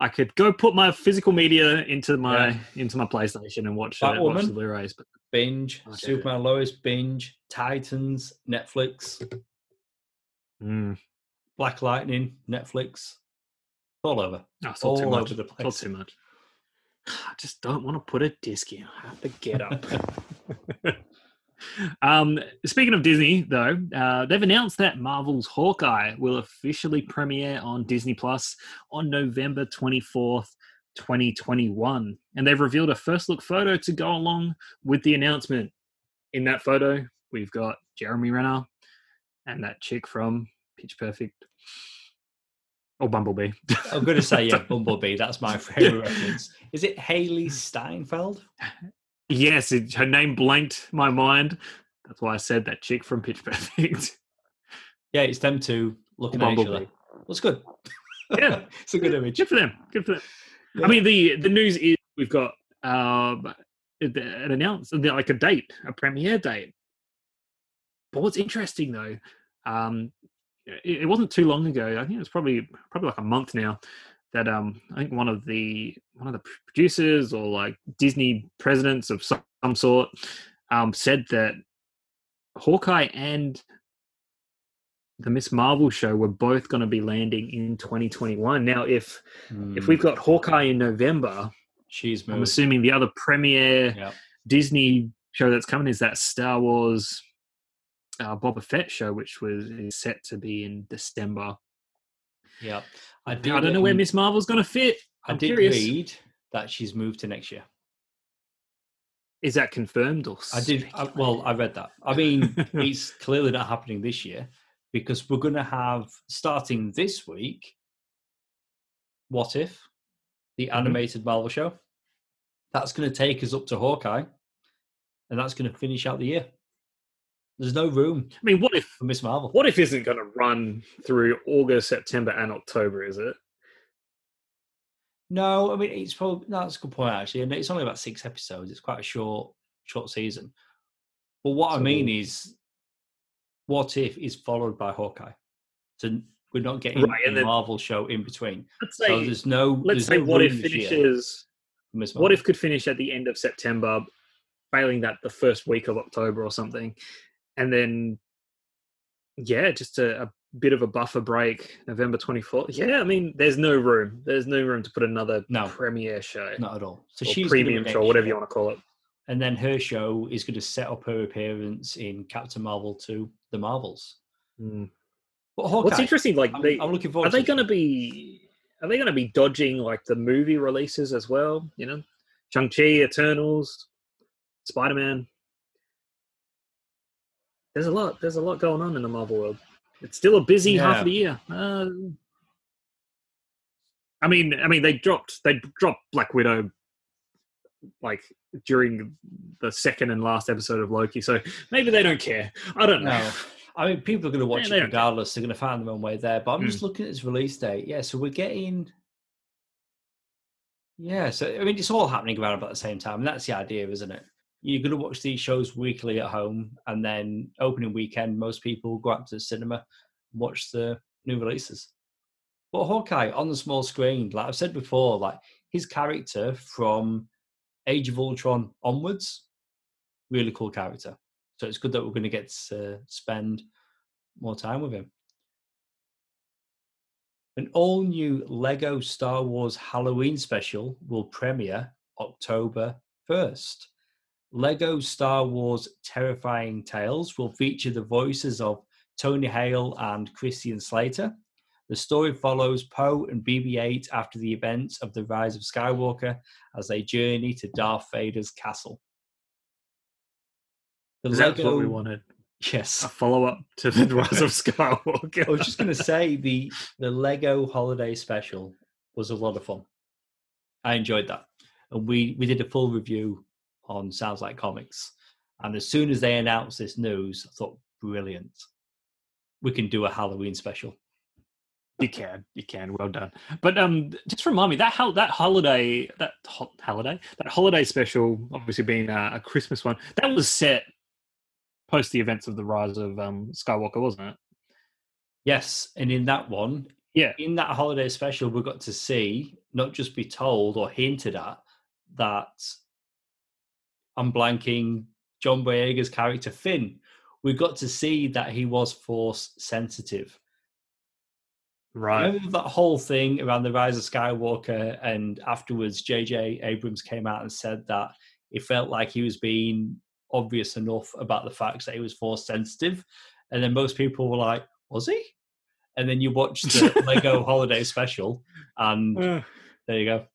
I could go put my physical media into my PlayStation and watch the Blu-rays. But Binge, Superman Lois, Binge, Titans, Netflix, Black Lightning, Netflix, all over. No, it's all too much. Over the place. It's all too much. I just don't want to put a disc in. I have to get up. Speaking of Disney, though, they've announced that Marvel's Hawkeye will officially premiere on Disney Plus on November 24th, 2021. And they've revealed a first look photo to go along with the announcement. In that photo, we've got Jeremy Renner and that chick from Pitch Perfect. Or Bumblebee. I'm going to say, Bumblebee. That's my favorite reference. Is it Haley Steinfeld? Yes, her name blanked my mind. That's why I said that chick from Pitch Perfect. Yeah, it's them two looking at each other. That's good. Yeah, it's a good image. Good for them. Yeah. I mean, the news is we've got an announcement, like a date, a premiere date. But what's interesting though, it wasn't too long ago. I think it was probably like a month now. That I think one of the producers or like Disney presidents of some sort said that Hawkeye and the Ms. Marvel show were both going to be landing in 2021. Now, if we've got Hawkeye in November, I'm assuming the other premiere Disney show that's coming is that Star Wars Boba Fett show, which is set to be in December. Yeah. I don't know where Miss Marvel's going to fit. I did read that she's moved to next year. Is that confirmed or? I read that. I mean, it's clearly not happening this year because we're going to have, starting this week, What If, the animated Marvel show. That's going to take us up to Hawkeye, and that's going to finish out the year. There's no room. I mean, what if for Ms. Marvel? What If isn't going to run through August, September, and October, is it? No, I mean it's probably that's a good point actually, and it's only about 6 episodes. It's quite a short season. But what I mean is, What If is followed by Hawkeye, so we're not getting a Marvel show in between. What If finishes. What If could finish at the end of September, failing that the first week of October or something, and then just a bit of a buffer break, November 24th. Yeah, I mean, there's no room. There's no room to put another premiere show. Not at all. So she's premium show, whatever you want to call it. And then her show is going to set up her appearance in Captain Marvel 2, The Marvels. Mm. But Hawkeye, what's interesting, like, I'm looking forward to it. Are they going to be dodging, like, the movie releases as well? You know? Shang-Chi, Eternals, Spider-Man. There's a lot going on in the Marvel world. It's still a busy half of the year. I mean, they dropped Black Widow like during the second and last episode of Loki, so maybe they don't care. I don't know. I mean, people are going to watch it regardless. They're going to find their own way there. But I'm just looking at its release date. Yeah, so we're getting. Yeah, so I mean, it's all happening around about the same time, and that's the idea, isn't it? You're going to watch these shows weekly at home, and then opening weekend, most people go out to the cinema and watch the new releases. But Hawkeye on the small screen, like I've said before, like his character from Age of Ultron onwards, really cool character. So it's good that we're going to get to spend more time with him. An all-new Lego Star Wars Halloween special will premiere October 1st. Lego Star Wars Terrifying Tales will feature the voices of Tony Hale and Christian Slater. The story follows Poe and BB-8 after the events of the Rise of Skywalker as they journey to Darth Vader's castle. That's what we wanted. Yes. A follow-up to the Rise of Skywalker. I was just going to say the Lego Holiday Special was a lot of fun. I enjoyed that. And we did a full review on Sounds Like Comics, and as soon as they announced this news, I thought, brilliant, we can do a Halloween special. You can well done. But just remind me that holiday special, obviously being a Christmas one, that was set post the events of the Rise of Skywalker, wasn't it? Yes, and in that one, in that holiday special, we got to see, not just be told or hinted at, that I'm blanking John Boyega's character, Finn. We got to see that he was force sensitive. Right. Remember that whole thing around the Rise of Skywalker, and afterwards J.J. Abrams came out and said that it felt like he was being obvious enough about the fact that he was force sensitive. And then most people were like, was he? And then you watched the Lego Holiday Special and there you go.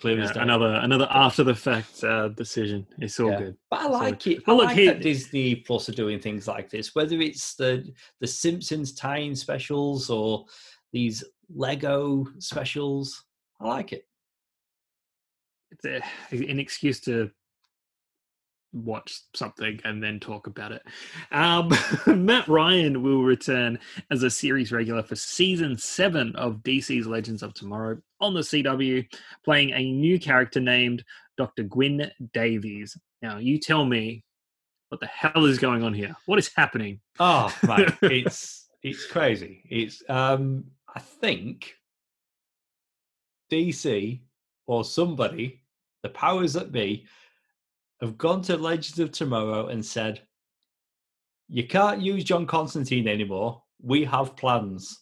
Yeah, another after the fact decision. It's all good. But I like it. I like that Disney Plus are doing things like this, whether it's the Simpsons tie-in specials or these Lego specials. I like it. It's an excuse to watch something and then talk about it. Matt Ryan will return as a series regular for season 7 of DC's Legends of Tomorrow on the CW, playing a new character named Dr. Gwyn Davies. Now, you tell me what the hell is going on here. What is happening? Oh, right. It's crazy. It's I think DC or somebody, the powers that be, have gone to Legends of Tomorrow and said, you can't use John Constantine anymore. We have plans.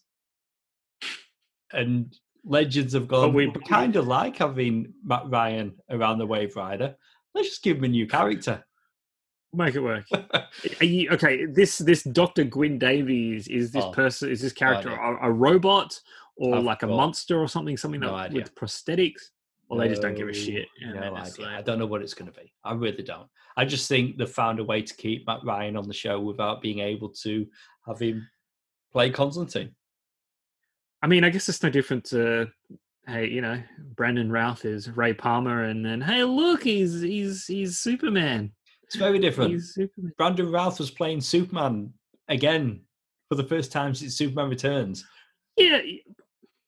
And Legends have gone, we kind of like having Matt Ryan around the Wave Rider. Let's just give him a new character. Make it work. This Dr. Gwyn Davies, is this character a robot or like a monster or something? Something with prosthetics? Well, they just don't give a shit. I don't know what it's going to be. I really don't. I just think they've found a way to keep Matt Ryan on the show without being able to have him play Constantine. I mean, I guess it's no different to, hey, you know, Brandon Routh is Ray Palmer, and then, hey, look, he's Superman. It's very different. Brandon Routh was playing Superman again for the first time since Superman Returns. Yeah.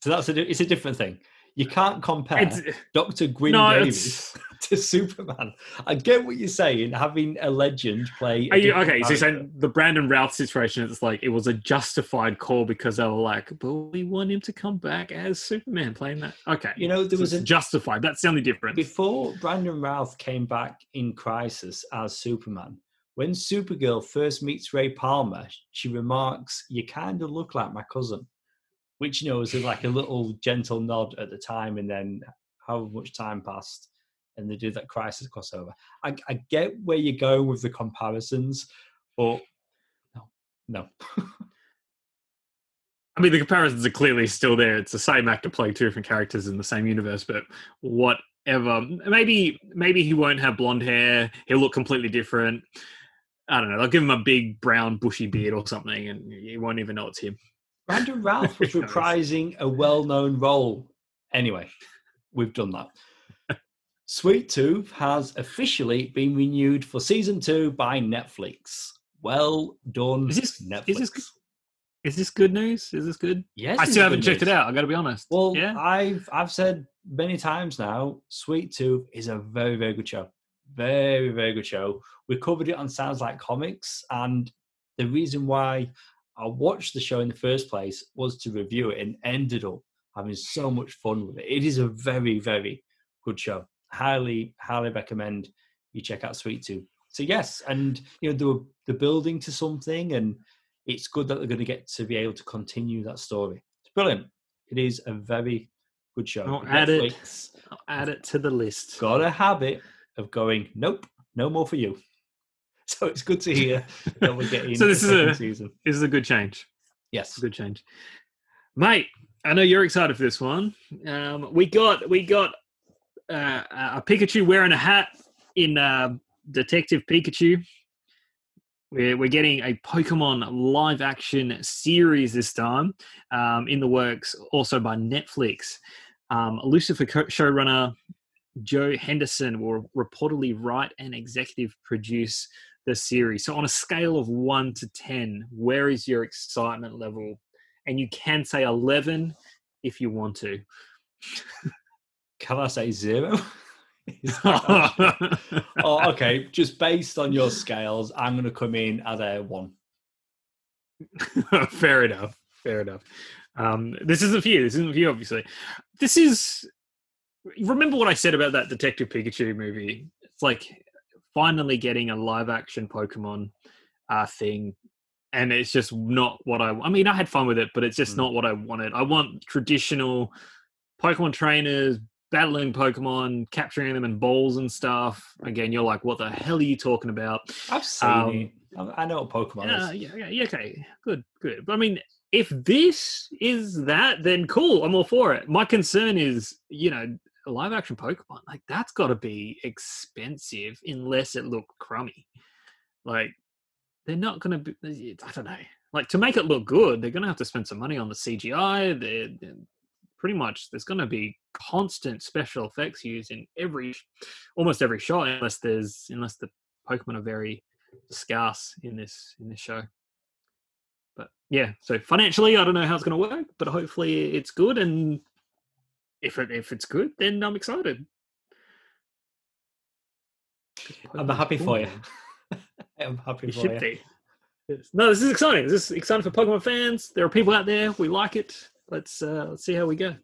So it's a different thing. You can't compare Dr. Gwyn Davis to Superman. I get what you're saying, having a legend play... so you're saying the Brandon Routh situation, it's like it was a justified call because they were like, but we want him to come back as Superman playing that. Okay. You know, there was a... Justified. That's the only difference. Before Brandon Routh came back in Crisis as Superman, when Supergirl first meets Ray Palmer, she remarks, you kind of look like my cousin. Which, you know, was like a little gentle nod at the time, and then how much time passed, and they did that Crisis crossover. I get where you go with the comparisons, but no. I mean, the comparisons are clearly still there. It's the same actor playing two different characters in the same universe, but whatever. Maybe he won't have blonde hair. He'll look completely different. I don't know. They'll give him a big brown bushy beard or something, and you won't even know it's him. Brandon Routh was reprising a well-known role. Anyway, we've done that. Sweet Tooth has officially been renewed for season 2 by Netflix. Well done, Netflix. Is this good news? Is this good? Yes, I still haven't checked it out. I got to be honest. Well, yeah. I've said many times now, Sweet Tooth is a very, very good show. Very, very good show. We covered it on Sounds Like Comics, and the reason why I watched the show in the first place was to review it, and ended up having so much fun with it. It is a very, very good show. Highly, highly recommend you check out Sweet Tooth. So yes, and you know, they're building to something, and it's good that they're going to get to be able to continue that story. It's brilliant. It is a very good show. I'll add it to the list. Got a habit of going, nope, no more for you. So it's good to hear that we're getting so this is a season. This is a good change. Yes. Good change. Mate, I know you're excited for this one. We got a Pikachu wearing a hat in Detective Pikachu. We're getting a Pokemon live action series this time, in the works also by Netflix. Lucifer showrunner Joe Henderson will reportedly write and executive produce the series. So on a scale of 1 to 10, where is your excitement level? And you can say 11 if you want to. Can I say 0? Oh, okay. Just based on your scales, I'm going to come in at a 1. Fair enough. This isn't for you, obviously. Remember what I said about that Detective Pikachu movie? It's like finally getting a live-action Pokemon thing, and it's just not what I mean, I had fun with it, but it's just not what I wanted. I want traditional Pokemon trainers battling Pokemon, capturing them in balls and stuff. Again, you're like, what the hell are you talking about? I've seen it. I know what Pokemon is. Yeah, okay, good. But I mean... if this is that, then cool. I'm all for it. My concern is, you know, a live action Pokemon, like that's got to be expensive unless it looked crummy. Like they're not going to be, I don't know. Like to make it look good, they're going to have to spend some money on the CGI. They're pretty much, there's going to be constant special effects used in almost every shot unless the Pokemon are very scarce in this show. But yeah, so financially, I don't know how it's going to work, but hopefully it's good. And if it's good, then I'm excited. I'm happy for you. I'm happy for you. You should be. No, this is exciting. This is exciting for Pokemon fans. There are people out there. We like it. Let's see how we go.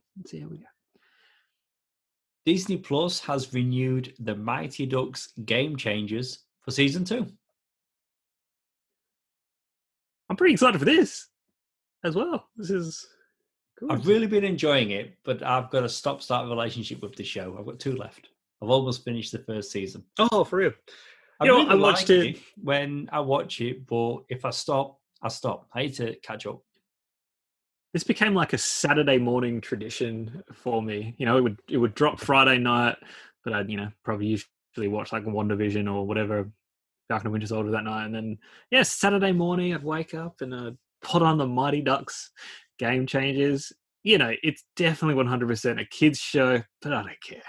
Disney Plus has renewed the Mighty Ducks Game Changers for season 2. I'm pretty excited for this as well. This is cool. I've really been enjoying it, but I've got a stop-start relationship with the show. I've got 2 left. I've almost finished the first season. Oh, for real? I watched it when I watch it, but if I stop, I stop. I hate to catch up. this became like a Saturday morning tradition for me. You know, it would drop Friday night, but I'd, you know, probably usually watch like WandaVision or whatever, Falcon and Winter Soldier that night. And then, yeah, Saturday morning I'd wake up and I'd put on the Mighty Ducks Game Changers. You know, it's definitely 100% a kids show, but I don't care.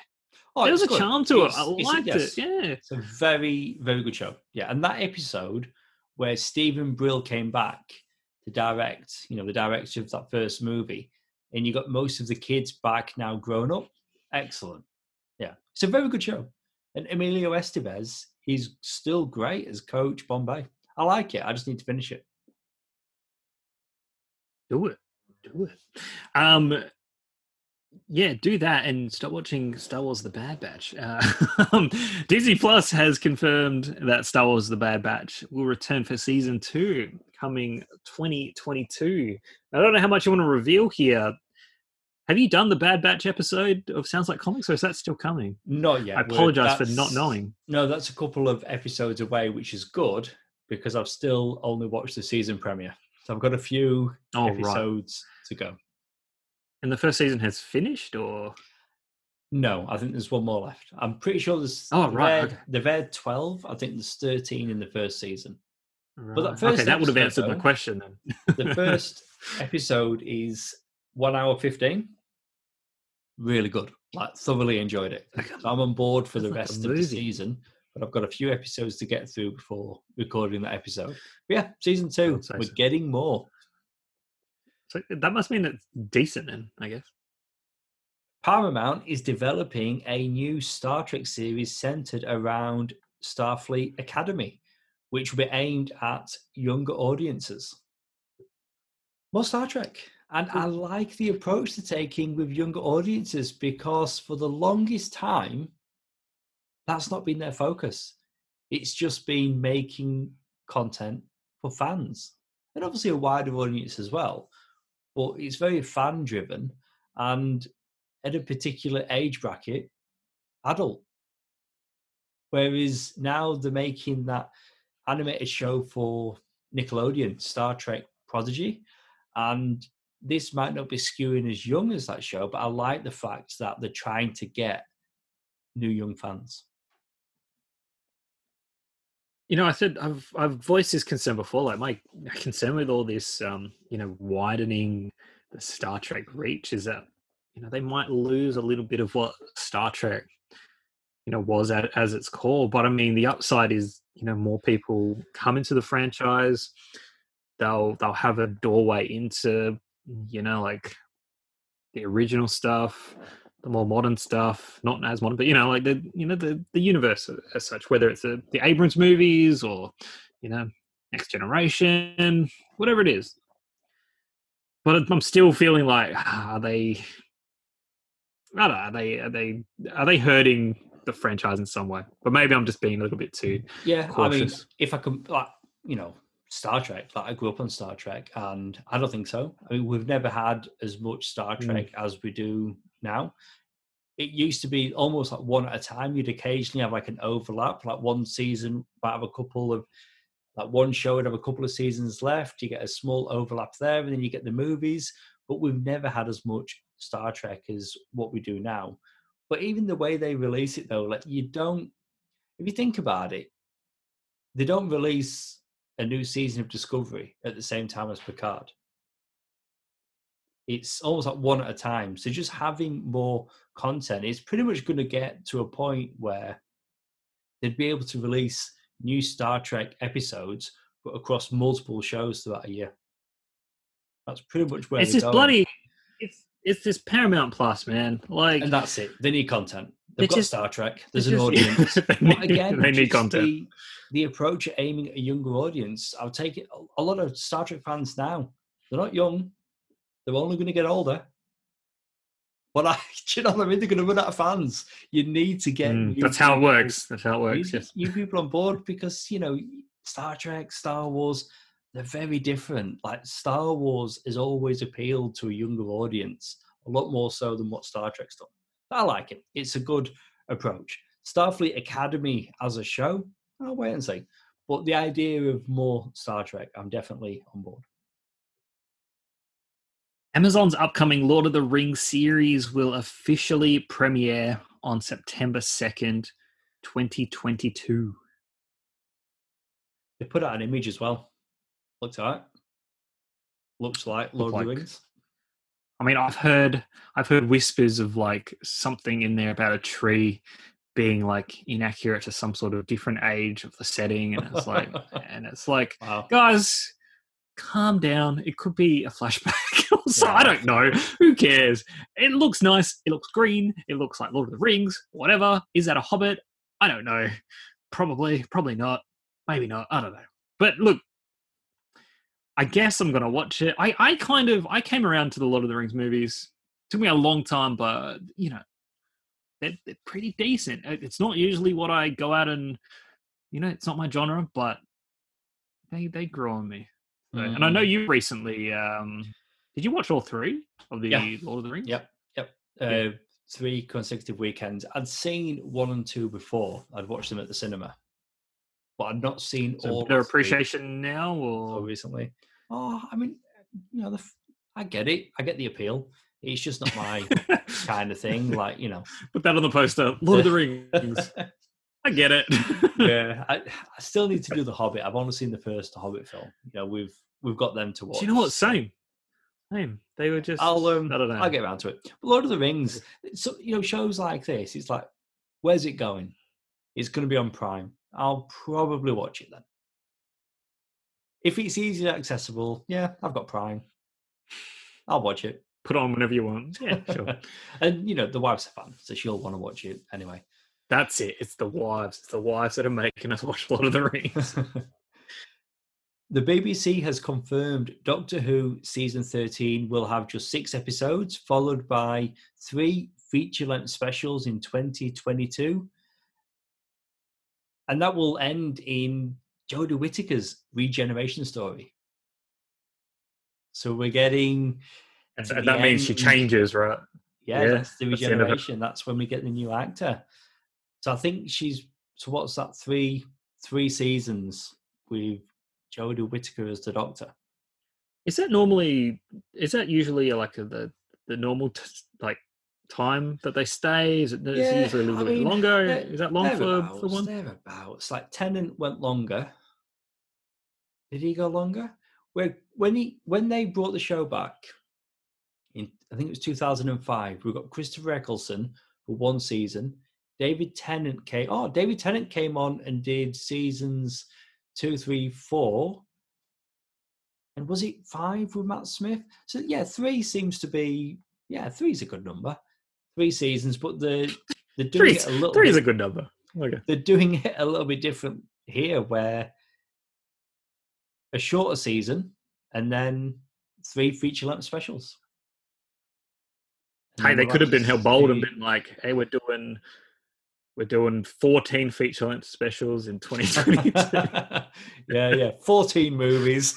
Oh, there was a charm to it. I liked it. Yeah, it's a very, very good show. Yeah, and that episode where Stephen Brill came back to direct, you know, the director of that first movie, and you got most of the kids back now grown up. Excellent. Yeah, it's a very good show. And Emilio Estevez is still great as Coach Bombay. I like it. I just need to finish it. Do it. Yeah, do that and stop watching Star Wars The Bad Batch. Disney Plus has confirmed that Star Wars The Bad Batch will return for Season 2 coming 2022. I don't know how much you want to reveal here. Have you done the Bad Batch episode of Sounds Like Comics, or is that still coming? Not yet. I apologise for not knowing. No, that's a couple of episodes away, which is good, because I've still only watched the season premiere. So I've got a few episodes to go. And the first season has finished, or? No, I think there's one more left. I'm pretty sure there's... Oh, right. They've aired 12. I think there's 13 in the first season. Right. But that first that would have answered my question then. The first episode is 1 hour 15. Really good. Like, thoroughly enjoyed it. So I'm on board for the rest of the season, but I've got a few episodes to get through before recording that episode. But yeah, season 2, we're getting more. So that must mean it's decent then, I guess. Paramount is developing a new Star Trek series centered around Starfleet Academy, which will be aimed at younger audiences. More Star Trek. And I like the approach they're taking with younger audiences, because for the longest time, that's not been their focus. It's just been making content for fans, and obviously a wider audience as well. But it's very fan-driven, and at a particular age bracket, adult. Whereas now they're making that animated show for Nickelodeon, Star Trek Prodigy, and this might not be skewing as young as that show, but I like the fact that they're trying to get new young fans. You know, I said I've voiced this concern before. Like, my concern with all this, you know, widening the Star Trek reach is that, you know, they might lose a little bit of what Star Trek, you know, was at as its core. But I mean, the upside is, you know, more people come into the franchise. They'll have a doorway into, you know, like the original stuff, the more modern stuff, not as modern, but, you know, like the universe as such, whether it's the Abrams movies or, you know, Next Generation, whatever it is. But I'm still feeling like, are they hurting the franchise in some way? But maybe I'm just being a little bit too cautious. I mean, if I can, like, you know, Star Trek, like, I grew up on Star Trek, and I don't think so. I mean, we've never had as much Star Trek as we do now. It used to be almost like one at a time. You'd occasionally have like an overlap, like one season might have a couple of, like one show would have a couple of seasons left, you get a small overlap there, and then you get the movies. But we've never had as much Star Trek as what we do now. But even the way they release it though, like, you don't, if you think about it, they don't release a new season of Discovery at the same time as Picard. It's almost like one at a time. So just having more content is pretty much going to get to a point where they'd be able to release new Star Trek episodes, but across multiple shows throughout a year. That's pretty much where it's just going. It's this Paramount Plus, man. Like, and that's it. They need content. They've got just Star Trek. There's an audience. But again, they need content. The approach aiming at a younger audience. I'll take it. A lot of Star Trek fans now, they're not young. They're only going to get older. But do you know what I mean? They're going to run out of fans. You need to get... that's how it works. You people on board, because, you know, Star Trek, Star Wars, they're very different. Like, Star Wars has always appealed to a younger audience, a lot more so than what Star Trek's done. I like it. It's a good approach. Starfleet Academy as a show, I'll wait and see. But the idea of more Star Trek, I'm definitely on board. Amazon's upcoming Lord of the Rings series will officially premiere on September 2nd, 2022. They put out an image as well. Looks all right. Looks like Lord of the Rings. I mean, I've heard whispers of like something in there about a tree being like inaccurate to some sort of different age of the setting, and it's like, wow. Guys, calm down. It could be a flashback. So yeah. I don't know. Who cares? It looks nice. It looks green. It looks like Lord of the Rings. Whatever. Is that a hobbit? I don't know. Probably not. Maybe not. I don't know. But look, I guess I'm going to watch it. I came around to the Lord of the Rings movies. It took me a long time, but, you know, they're pretty decent. It's not usually what I go out and, you know, it's not my genre, but they grow on me. So, and I know you recently, did you watch all three of the Lord of the Rings? Yep. Yeah. 3 consecutive weekends. I'd seen 1 and 2 before. I'd watched them at the cinema. But I've not seen all. Their appreciation now, or recently? Oh, I mean, you know, I get it. I get the appeal. It's just not my kind of thing. Like, you know, put that on the poster. Lord of the Rings. I get it. Yeah, I still need to do The Hobbit. I've only seen the first Hobbit film. You know, we've got them to watch. Do you know what? Same. They were just. I don't know. I'll get around to it. But Lord of the Rings. So, you know, shows like this. It's like, where's it going? It's going to be on Prime. I'll probably watch it then. If it's easily accessible, yeah, I've got Prime. I'll watch it. Put on whenever you want. Yeah, sure. And, you know, the wife's a fan, so she'll want to watch it anyway. That's it. It's the wives. It's the wives that are making us watch Lord of the Rings. The BBC has confirmed Doctor Who Season 13 will have just 6 episodes, followed by 3 feature-length specials in 2022. And that will end in Jodie Whittaker's regeneration story. So we're getting... And so that means she changes, right? Yeah, that's the regeneration. That's when we get the new actor. So I think she's... So what's that? Three seasons with Jodie Whittaker as the Doctor. Is that normally... Is that usually like the normal like time that they stay? Is it usually a little bit longer? Is that long for one? Thereabouts. Like Tennant went longer. Did he go longer? When they brought the show back, in I think it was 2005, we got Christopher Eccleston for 1 season. David Tennant came on and did seasons 2, 3, 4. And was it 5 with Matt Smith? So yeah, 3 seems to be... Yeah, 3's a good number. 3 seasons, but they're doing it a little. 3's a good number. Okay. They're doing it a little bit different here, where a shorter season and then 3 feature-length specials. And hey, they could have been held bold and been like, "Hey, we're doing 14 feature-length specials in 2022." yeah, 14 movies.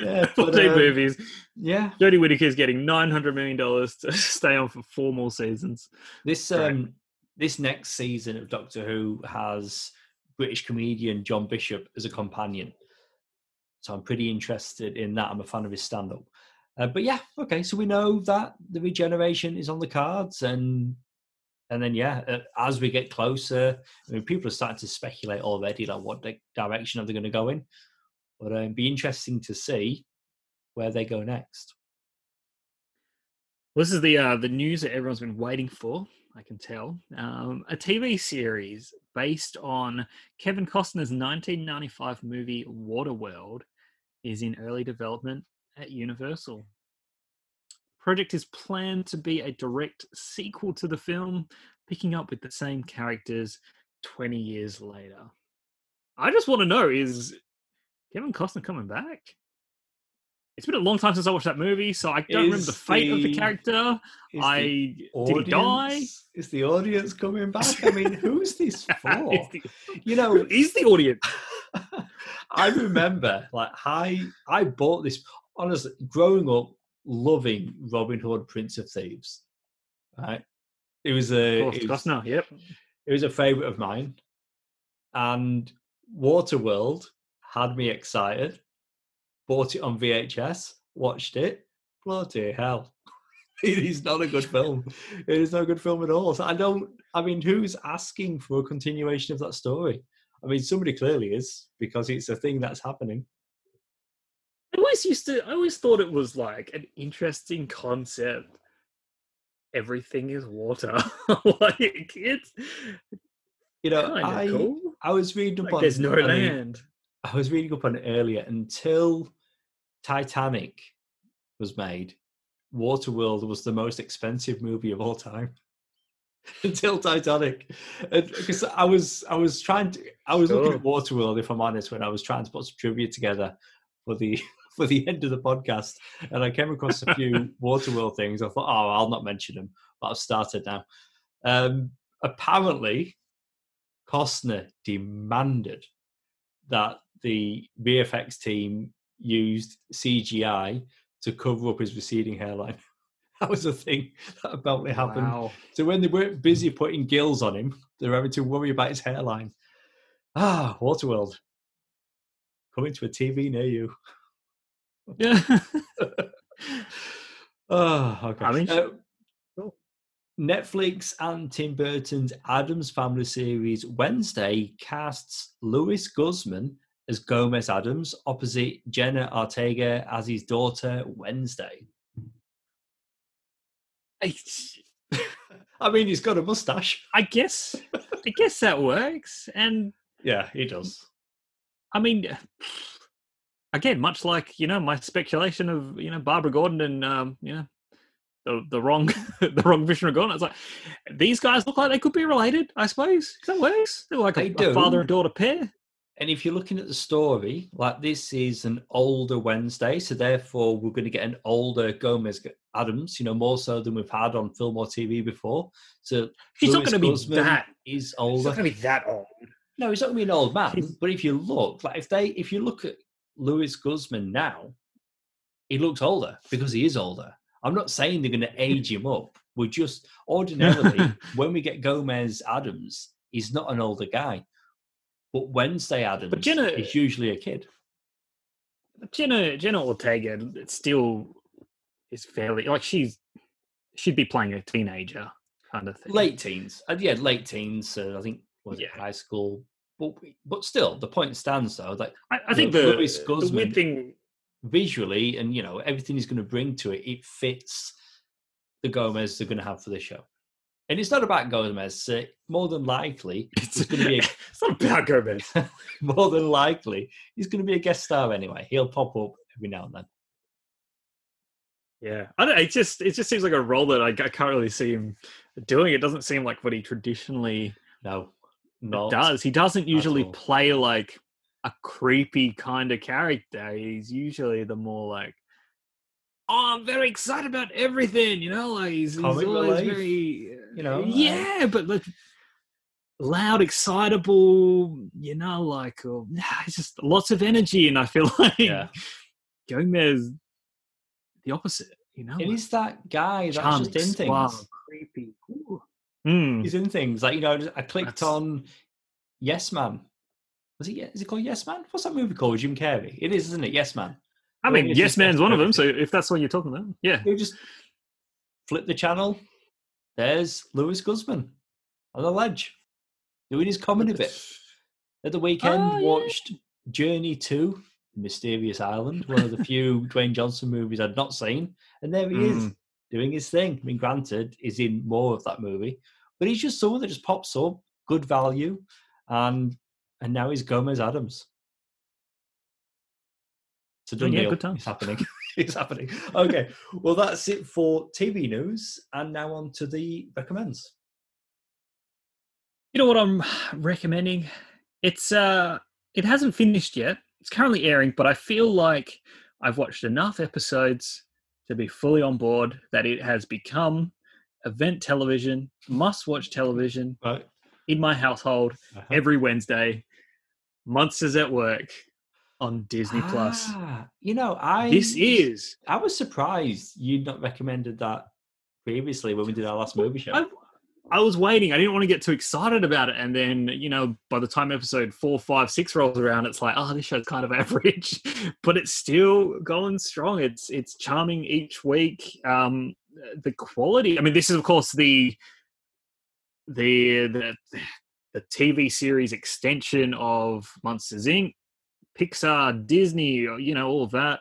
Yeah, 14 movies. Yeah, Jodie Whittaker is getting $900 million to stay on for 4 more seasons. This next season of Doctor Who has British comedian John Bishop as a companion, so I'm pretty interested in that. I'm a fan of his stand-up. But yeah, okay. So we know that the regeneration is on the cards, and then as we get closer, I mean, people are starting to speculate already, like what direction are they going to go in. But it'd be interesting to see where they go next. Well, this is the news that everyone's been waiting for, I can tell. A TV series based on Kevin Costner's 1995 movie Waterworld is in early development at Universal. The project is planned to be a direct sequel to the film, picking up with the same characters 20 years later. I just want to know, is Kevin Costner coming back? It's been a long time since I watched that movie, so I don't remember the fate of the character. Did he die? Is the audience coming back? I mean, who's this for? Who is the audience? I remember, I bought this, honestly, growing up, loving Robin Hood, Prince of Thieves. Right? It was a favourite of mine. And Waterworld had me excited, bought it on VHS, watched it, bloody hell. It is not a good film. It is not a good film at all. So who's asking for a continuation of that story? I mean, somebody clearly is, because it's a thing that's happening. I always thought it was like an interesting concept. Everything is water. Like, it's kind of cool. I was reading up on... There's no land. I was reading up on it earlier. Until Titanic was made, Waterworld was the most expensive movie of all time. Until Titanic. Because I was looking at Waterworld, if I'm honest, when I was trying to put some trivia together for the end of the podcast, and I came across a few Waterworld things. I thought, I'll not mention them, but I've started now. Apparently, Costner demanded that the VFX team used CGI to cover up his receding hairline. That was a thing that apparently happened. Wow. So when they weren't busy putting gills on him, they were having to worry about his hairline. Waterworld. Coming to a TV near you. Yeah. Okay. I mean, cool. Netflix and Tim Burton's Addams Family series Wednesday casts Louis Guzman as Gomez Addams opposite Jenna Ortega as his daughter Wednesday. I mean, he's got a mustache. I guess that works. And yeah, he does. I mean, again, much like my speculation of Barbara Gordon and the wrong the wrong Vishnu Gordon. It's like these guys look like they could be related, I suppose. That works. They're like a father and daughter pair. And if you're looking at the story, like, this is an older Wednesday, so therefore we're going to get an older Gomez Addams, more so than we've had on film or TV before. So she's not going to be that. He's older. She's not going to be that old. No, he's not going to be an old man, but if you look, if you look at Louis Guzman now, he looks older because he is older. I'm not saying they're going to age him up. We're just, ordinarily, when we get Gomez Addams, he's not an older guy. But Wednesday Addams is usually a kid. But Jenna Ortega still is fairly, like, she'd be playing a teenager kind of thing. Late teens. Yeah, late teens, so I think. High school, but still, the point stands though that I think the weird thing visually and everything he's going to bring to it, it fits the Gomez they're going to have for the show. And it's not about Gomez. So more than likely, it's going to be. It's not about Gomez. More than likely, he's going to be a guest star anyway. He'll pop up every now and then. Yeah, I don't. It just seems like a role that I can't really see him doing. It doesn't seem like what he traditionally. No. Not does. He doesn't usually play like a creepy kind of character. He's usually the more like, I'm very excited about everything, like he's always very, but like loud, excitable, it's just lots of energy. And I feel like Gomez, the opposite, It is that guy that's charming, just in things. Wow, creepy. Ooh. Mm. He's in things like I clicked on Yes Man. Was it? Is it called Yes Man? What's that movie called? Jim Carrey. It is, isn't it? Yes Man. I mean, Yes Man's one of them. So if that's what you're talking about, yeah. You just flip the channel. There's Louis Guzman on the ledge doing his comedy bit. At the weekend, watched Journey 2: The Mysterious Island, one of the few Dwayne Johnson movies I'd not seen, and there he is. Doing his thing. I mean, granted, he's in more of that movie, but he's just someone that just pops up, good value, and now he's Gomez Addams. So good time. It's happening. It's happening. Okay, well, that's it for TV news, and now on to the recommends. You know what I'm recommending? It's it hasn't finished yet. It's currently airing, but I feel like I've watched enough episodes to be fully on board that it has become event television, must-watch television in my household every Wednesday. Monsters at Work on Disney Plus. I was surprised you'd not recommended that previously when we did our last movie show. I, I was waiting. I didn't want to get too excited about it. And then, you know, by the time episode 4, 5, 6 rolls around, it's like, oh, this show's kind of average, but it's still going strong. It's charming each week. The quality, I mean, this is of course the TV series extension of Monsters, Inc., Pixar, Disney, you know, all of that.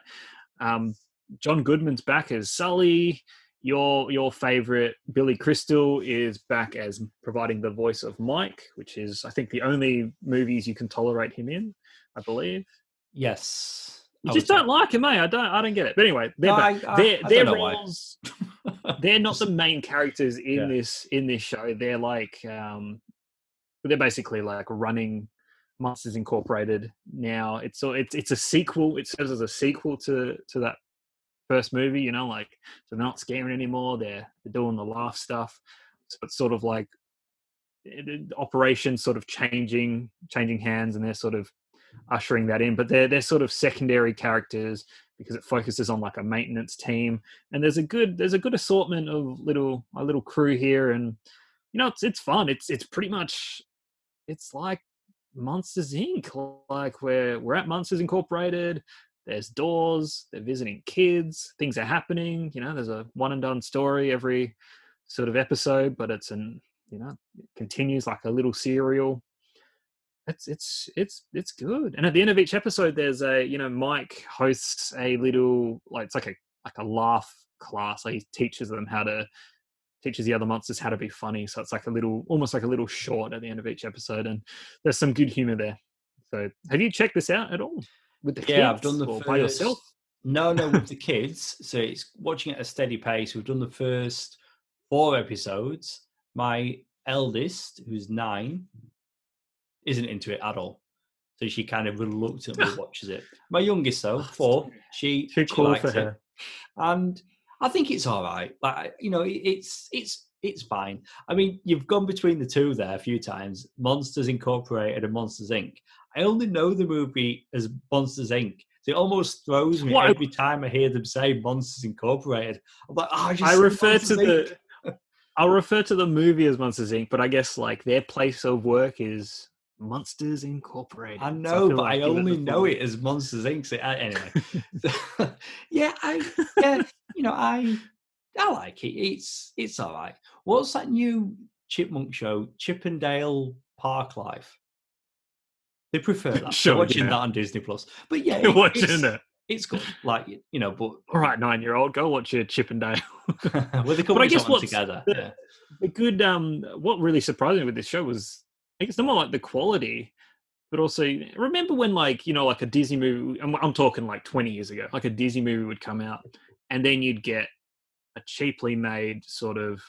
John Goodman's back as Sully. Your favorite Billy Crystal is back as providing the voice of Mike, which is, I think, the only movies you can tolerate him in, I believe. Yes, you just don't like him, eh? I don't get it. But anyway, they're not the main characters in this show. They're like, they're basically like running Monsters Incorporated now. It's a sequel. It serves as a sequel to that first movie, you know, like, so they're not scamming anymore, they're doing the laugh stuff, so it's sort of like operations sort of changing hands, and they're sort of ushering that in, but they're sort of secondary characters because it focuses on like a maintenance team, and there's a good assortment of a little crew here, and you know, it's fun. It's pretty much, it's like Monsters, Inc., like we're at Monsters Incorporated. There's doors, they're visiting kids, things are happening, you know, there's a one and done story every sort of episode, but it continues like a little serial. It's good. And at the end of each episode, there's a, you know, Mike hosts a little, like, it's like a laugh class. Like, he teaches the other monsters how to be funny. So it's like a little, almost like a little short at the end of each episode. And there's some good humor there. So have you checked this out at all? With the kids? Yeah, I've done the first... By yourself? No, with the kids. So it's watching at a steady pace. We've done the first 4 episodes. My eldest, who's 9, isn't into it at all. So she kind of reluctantly watches it. My youngest, though, 4, she cool likes for her. It. And I think it's all right. Like, you know, it's fine. I mean, you've gone between the two there a few times, Monsters Incorporated and Monsters, Inc. I only know the movie as Monsters, Inc. So it almost throws me every time I hear them say Monsters Incorporated. I'm like, oh, I'll refer to the movie as Monsters, Inc., but I guess like their place of work is Monsters Incorporated. I know, so I only know it as Monsters, Inc. So anyway, I like it. It's all right. What's that new chipmunk show? Chippendale Park Life. They prefer that. Sure, watching that on Disney Plus. But yeah, it's good. Like, you know, but all right, 9-year-old, go watch your Chippendale. Well, they but I guess what's together. The good what really surprised me with this show was, I guess, not more like the quality, but also remember when, like, you know, like a Disney movie, I'm talking like 20 years ago, like a Disney movie would come out and then you'd get a cheaply made sort of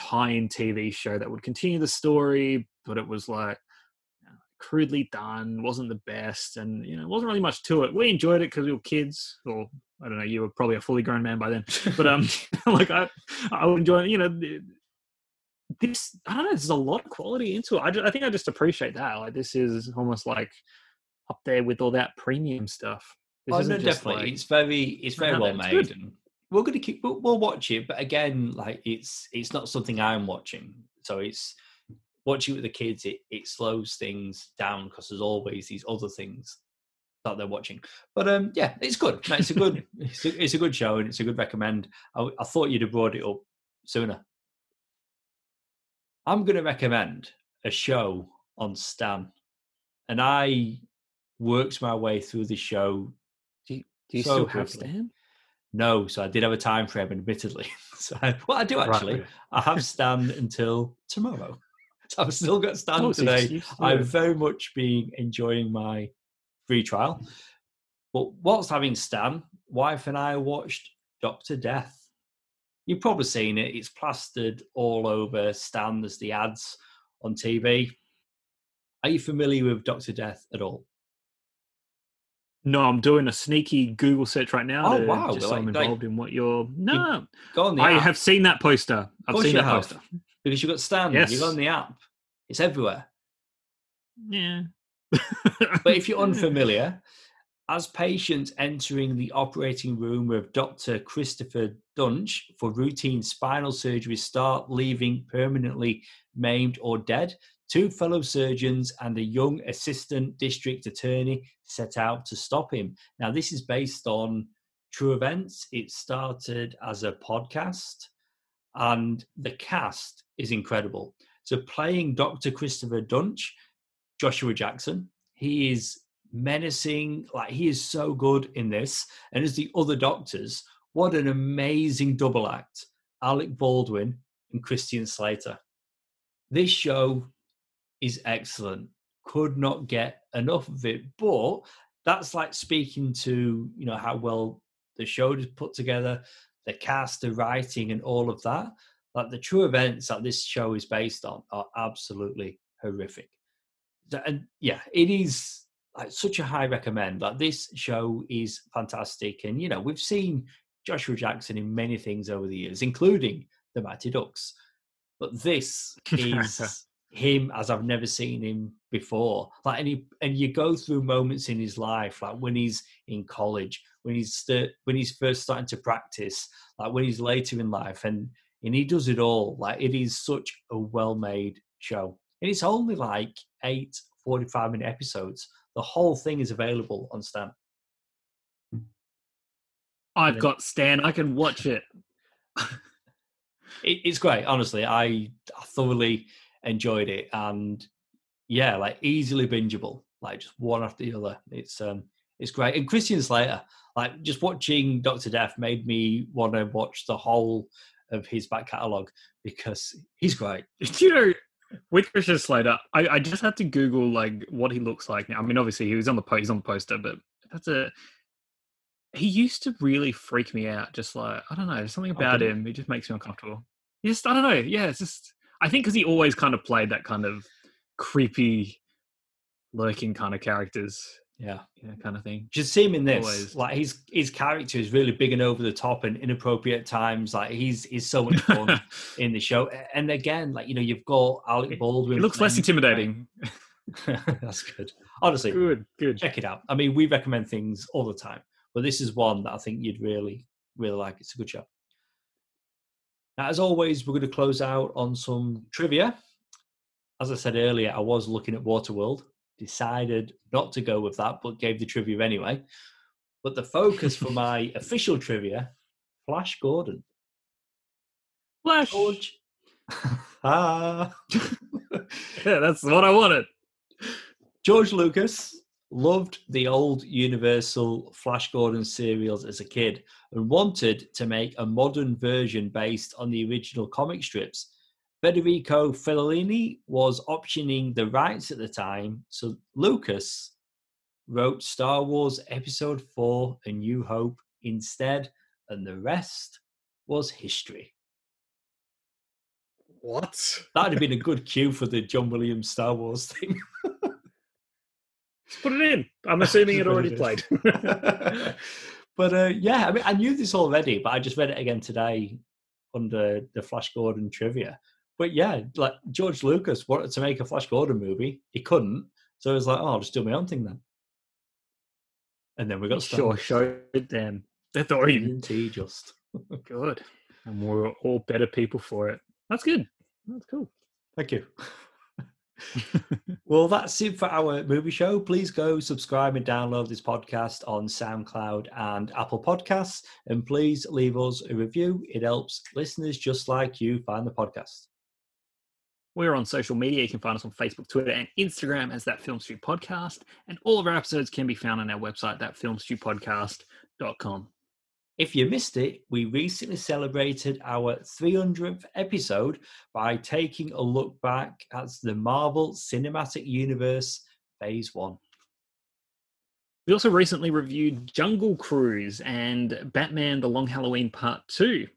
tie-in TV show that would continue the story, but it was like crudely done, wasn't the best, and you know, wasn't really much to it. We enjoyed it because we were kids, or I don't know, you were probably a fully grown man by then. But like I would enjoy, you know, this. I don't know. There's a lot of quality into it. I think I just appreciate that. Like, this is almost like up there with all that premium stuff. This isn't just definitely. Like, it's very well made. And we're going to we'll watch it, but again, like it's not something I'm watching, so it's. Watching it with the kids, it slows things down because there's always these other things that they're watching. But yeah, it's good. No, it's a good show, and it's a good recommend. I thought you'd have brought it up sooner. I'm going to recommend a show on Stan, and I worked my way through the show. Do you still have Stan? No, so I did have a time frame, admittedly. So I do actually. Right. I have Stan until tomorrow. I've still got Stan today. I'm very much enjoying my free trial. But whilst having Stan, wife and I watched Dr. Death. You've probably seen it. It's plastered all over Stan. There's the ads on TV. Are you familiar with Dr. Death at all? No, I'm doing a sneaky Google search right now. Oh, wow. Just so I'm involved in what you're... No. Go on the app. I have seen that poster. I've seen that poster. Because you've got Stan, yes. You're on the app. It's everywhere. Yeah. But if you're unfamiliar, As patients entering the operating room with Dr. Christopher Dunch for routine spinal surgery start leaving permanently maimed or dead, two fellow surgeons and a young assistant district attorney set out to stop him. Now, this is based on true events. It started as a podcast, and the cast is incredible. So playing Dr. Christopher Dunch, Joshua Jackson, he is menacing, like he is so good in this. And as the other doctors, what an amazing double act, Alec Baldwin and Christian Slater. This show is excellent. Could not get enough of it, but that's like speaking to, you know, how well the show is put together, the cast, the writing and all of that. Like the true events that this show is based on are absolutely horrific. And yeah, it is like such a high recommend. Like this show is fantastic. And, you know, we've seen Joshua Jackson in many things over the years, including the Mighty Ducks. But this is him as I've never seen him before. Like, and you go through moments in his life, like when he's in college, when he's first starting to practice, like when he's later in life, and he does it all. Like it is such a well-made show. And it's only like 8 45-minute episodes. The whole thing is available on Stan. I've got Stan. I can watch it. It's great. Honestly, I thoroughly enjoyed it. And yeah, like easily bingeable, like just one after the other. It's great. And Christian Slater, like just watching Dr. Death made me want to watch the whole of his back catalogue because he's great. You know, with Christian Slater, I just had to Google like what he looks like now. I mean, obviously he was on the he's on the poster, but he used to really freak me out. Just like I don't know, something about him. He just makes me uncomfortable. Just I don't know. Yeah, it's just I think because he always kind of played that kind of creepy, lurking kind of characters. Yeah, you know, kind of thing. Just see him in this. Always. Like his character is really big and over the top and inappropriate times. Like he's so much fun in the show. And again, like you know, you've got Alec Baldwin. It looks less intimidating. That's good. Honestly, good. Check it out. I mean, we recommend things all the time, but this is one that I think you'd really, really like. It's a good show. Now, as always, we're going to close out on some trivia. As I said earlier, I was looking at Waterworld. Decided not to go with that, but gave the trivia anyway. But the focus for my official trivia, Flash Gordon. Flash! George. Yeah, that's what I wanted. George Lucas loved the old Universal Flash Gordon serials as a kid and wanted to make a modern version based on the original comic strips. Federico Fellini was optioning the rights at the time, so Lucas wrote Star Wars Episode 4 A New Hope instead, and the rest was history. What? That would have been a good cue for the John Williams Star Wars thing. Just put it in. I'm assuming it already played. But yeah, I mean, I knew this already, but I just read it again today under the Flash Gordon trivia. But yeah, like George Lucas wanted to make a Flash Gordon movie. He couldn't. So I was like, oh, I'll just do my own thing then. And then we got started. Sure, show it then. That's all you need, just. Good. And we're all better people for it. That's good. That's cool. Thank you. Well, that's it for our movie show. Please go subscribe and download this podcast on SoundCloud and Apple Podcasts. And please leave us a review. It helps listeners just like you find the podcast. We're on social media. You can find us on Facebook, Twitter, and Instagram as That Film Stew Podcast. And all of our episodes can be found on our website, thatfilmstewpodcast.com. If you missed it, we recently celebrated our 300th episode by taking a look back at the Marvel Cinematic Universe Phase 1. We also recently reviewed Jungle Cruise and Batman The Long Halloween Part 2.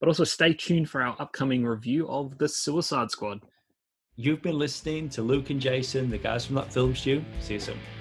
But also stay tuned for our upcoming review of The Suicide Squad. You've been listening to Luke and Jason, the guys from That Film Stew. See you soon.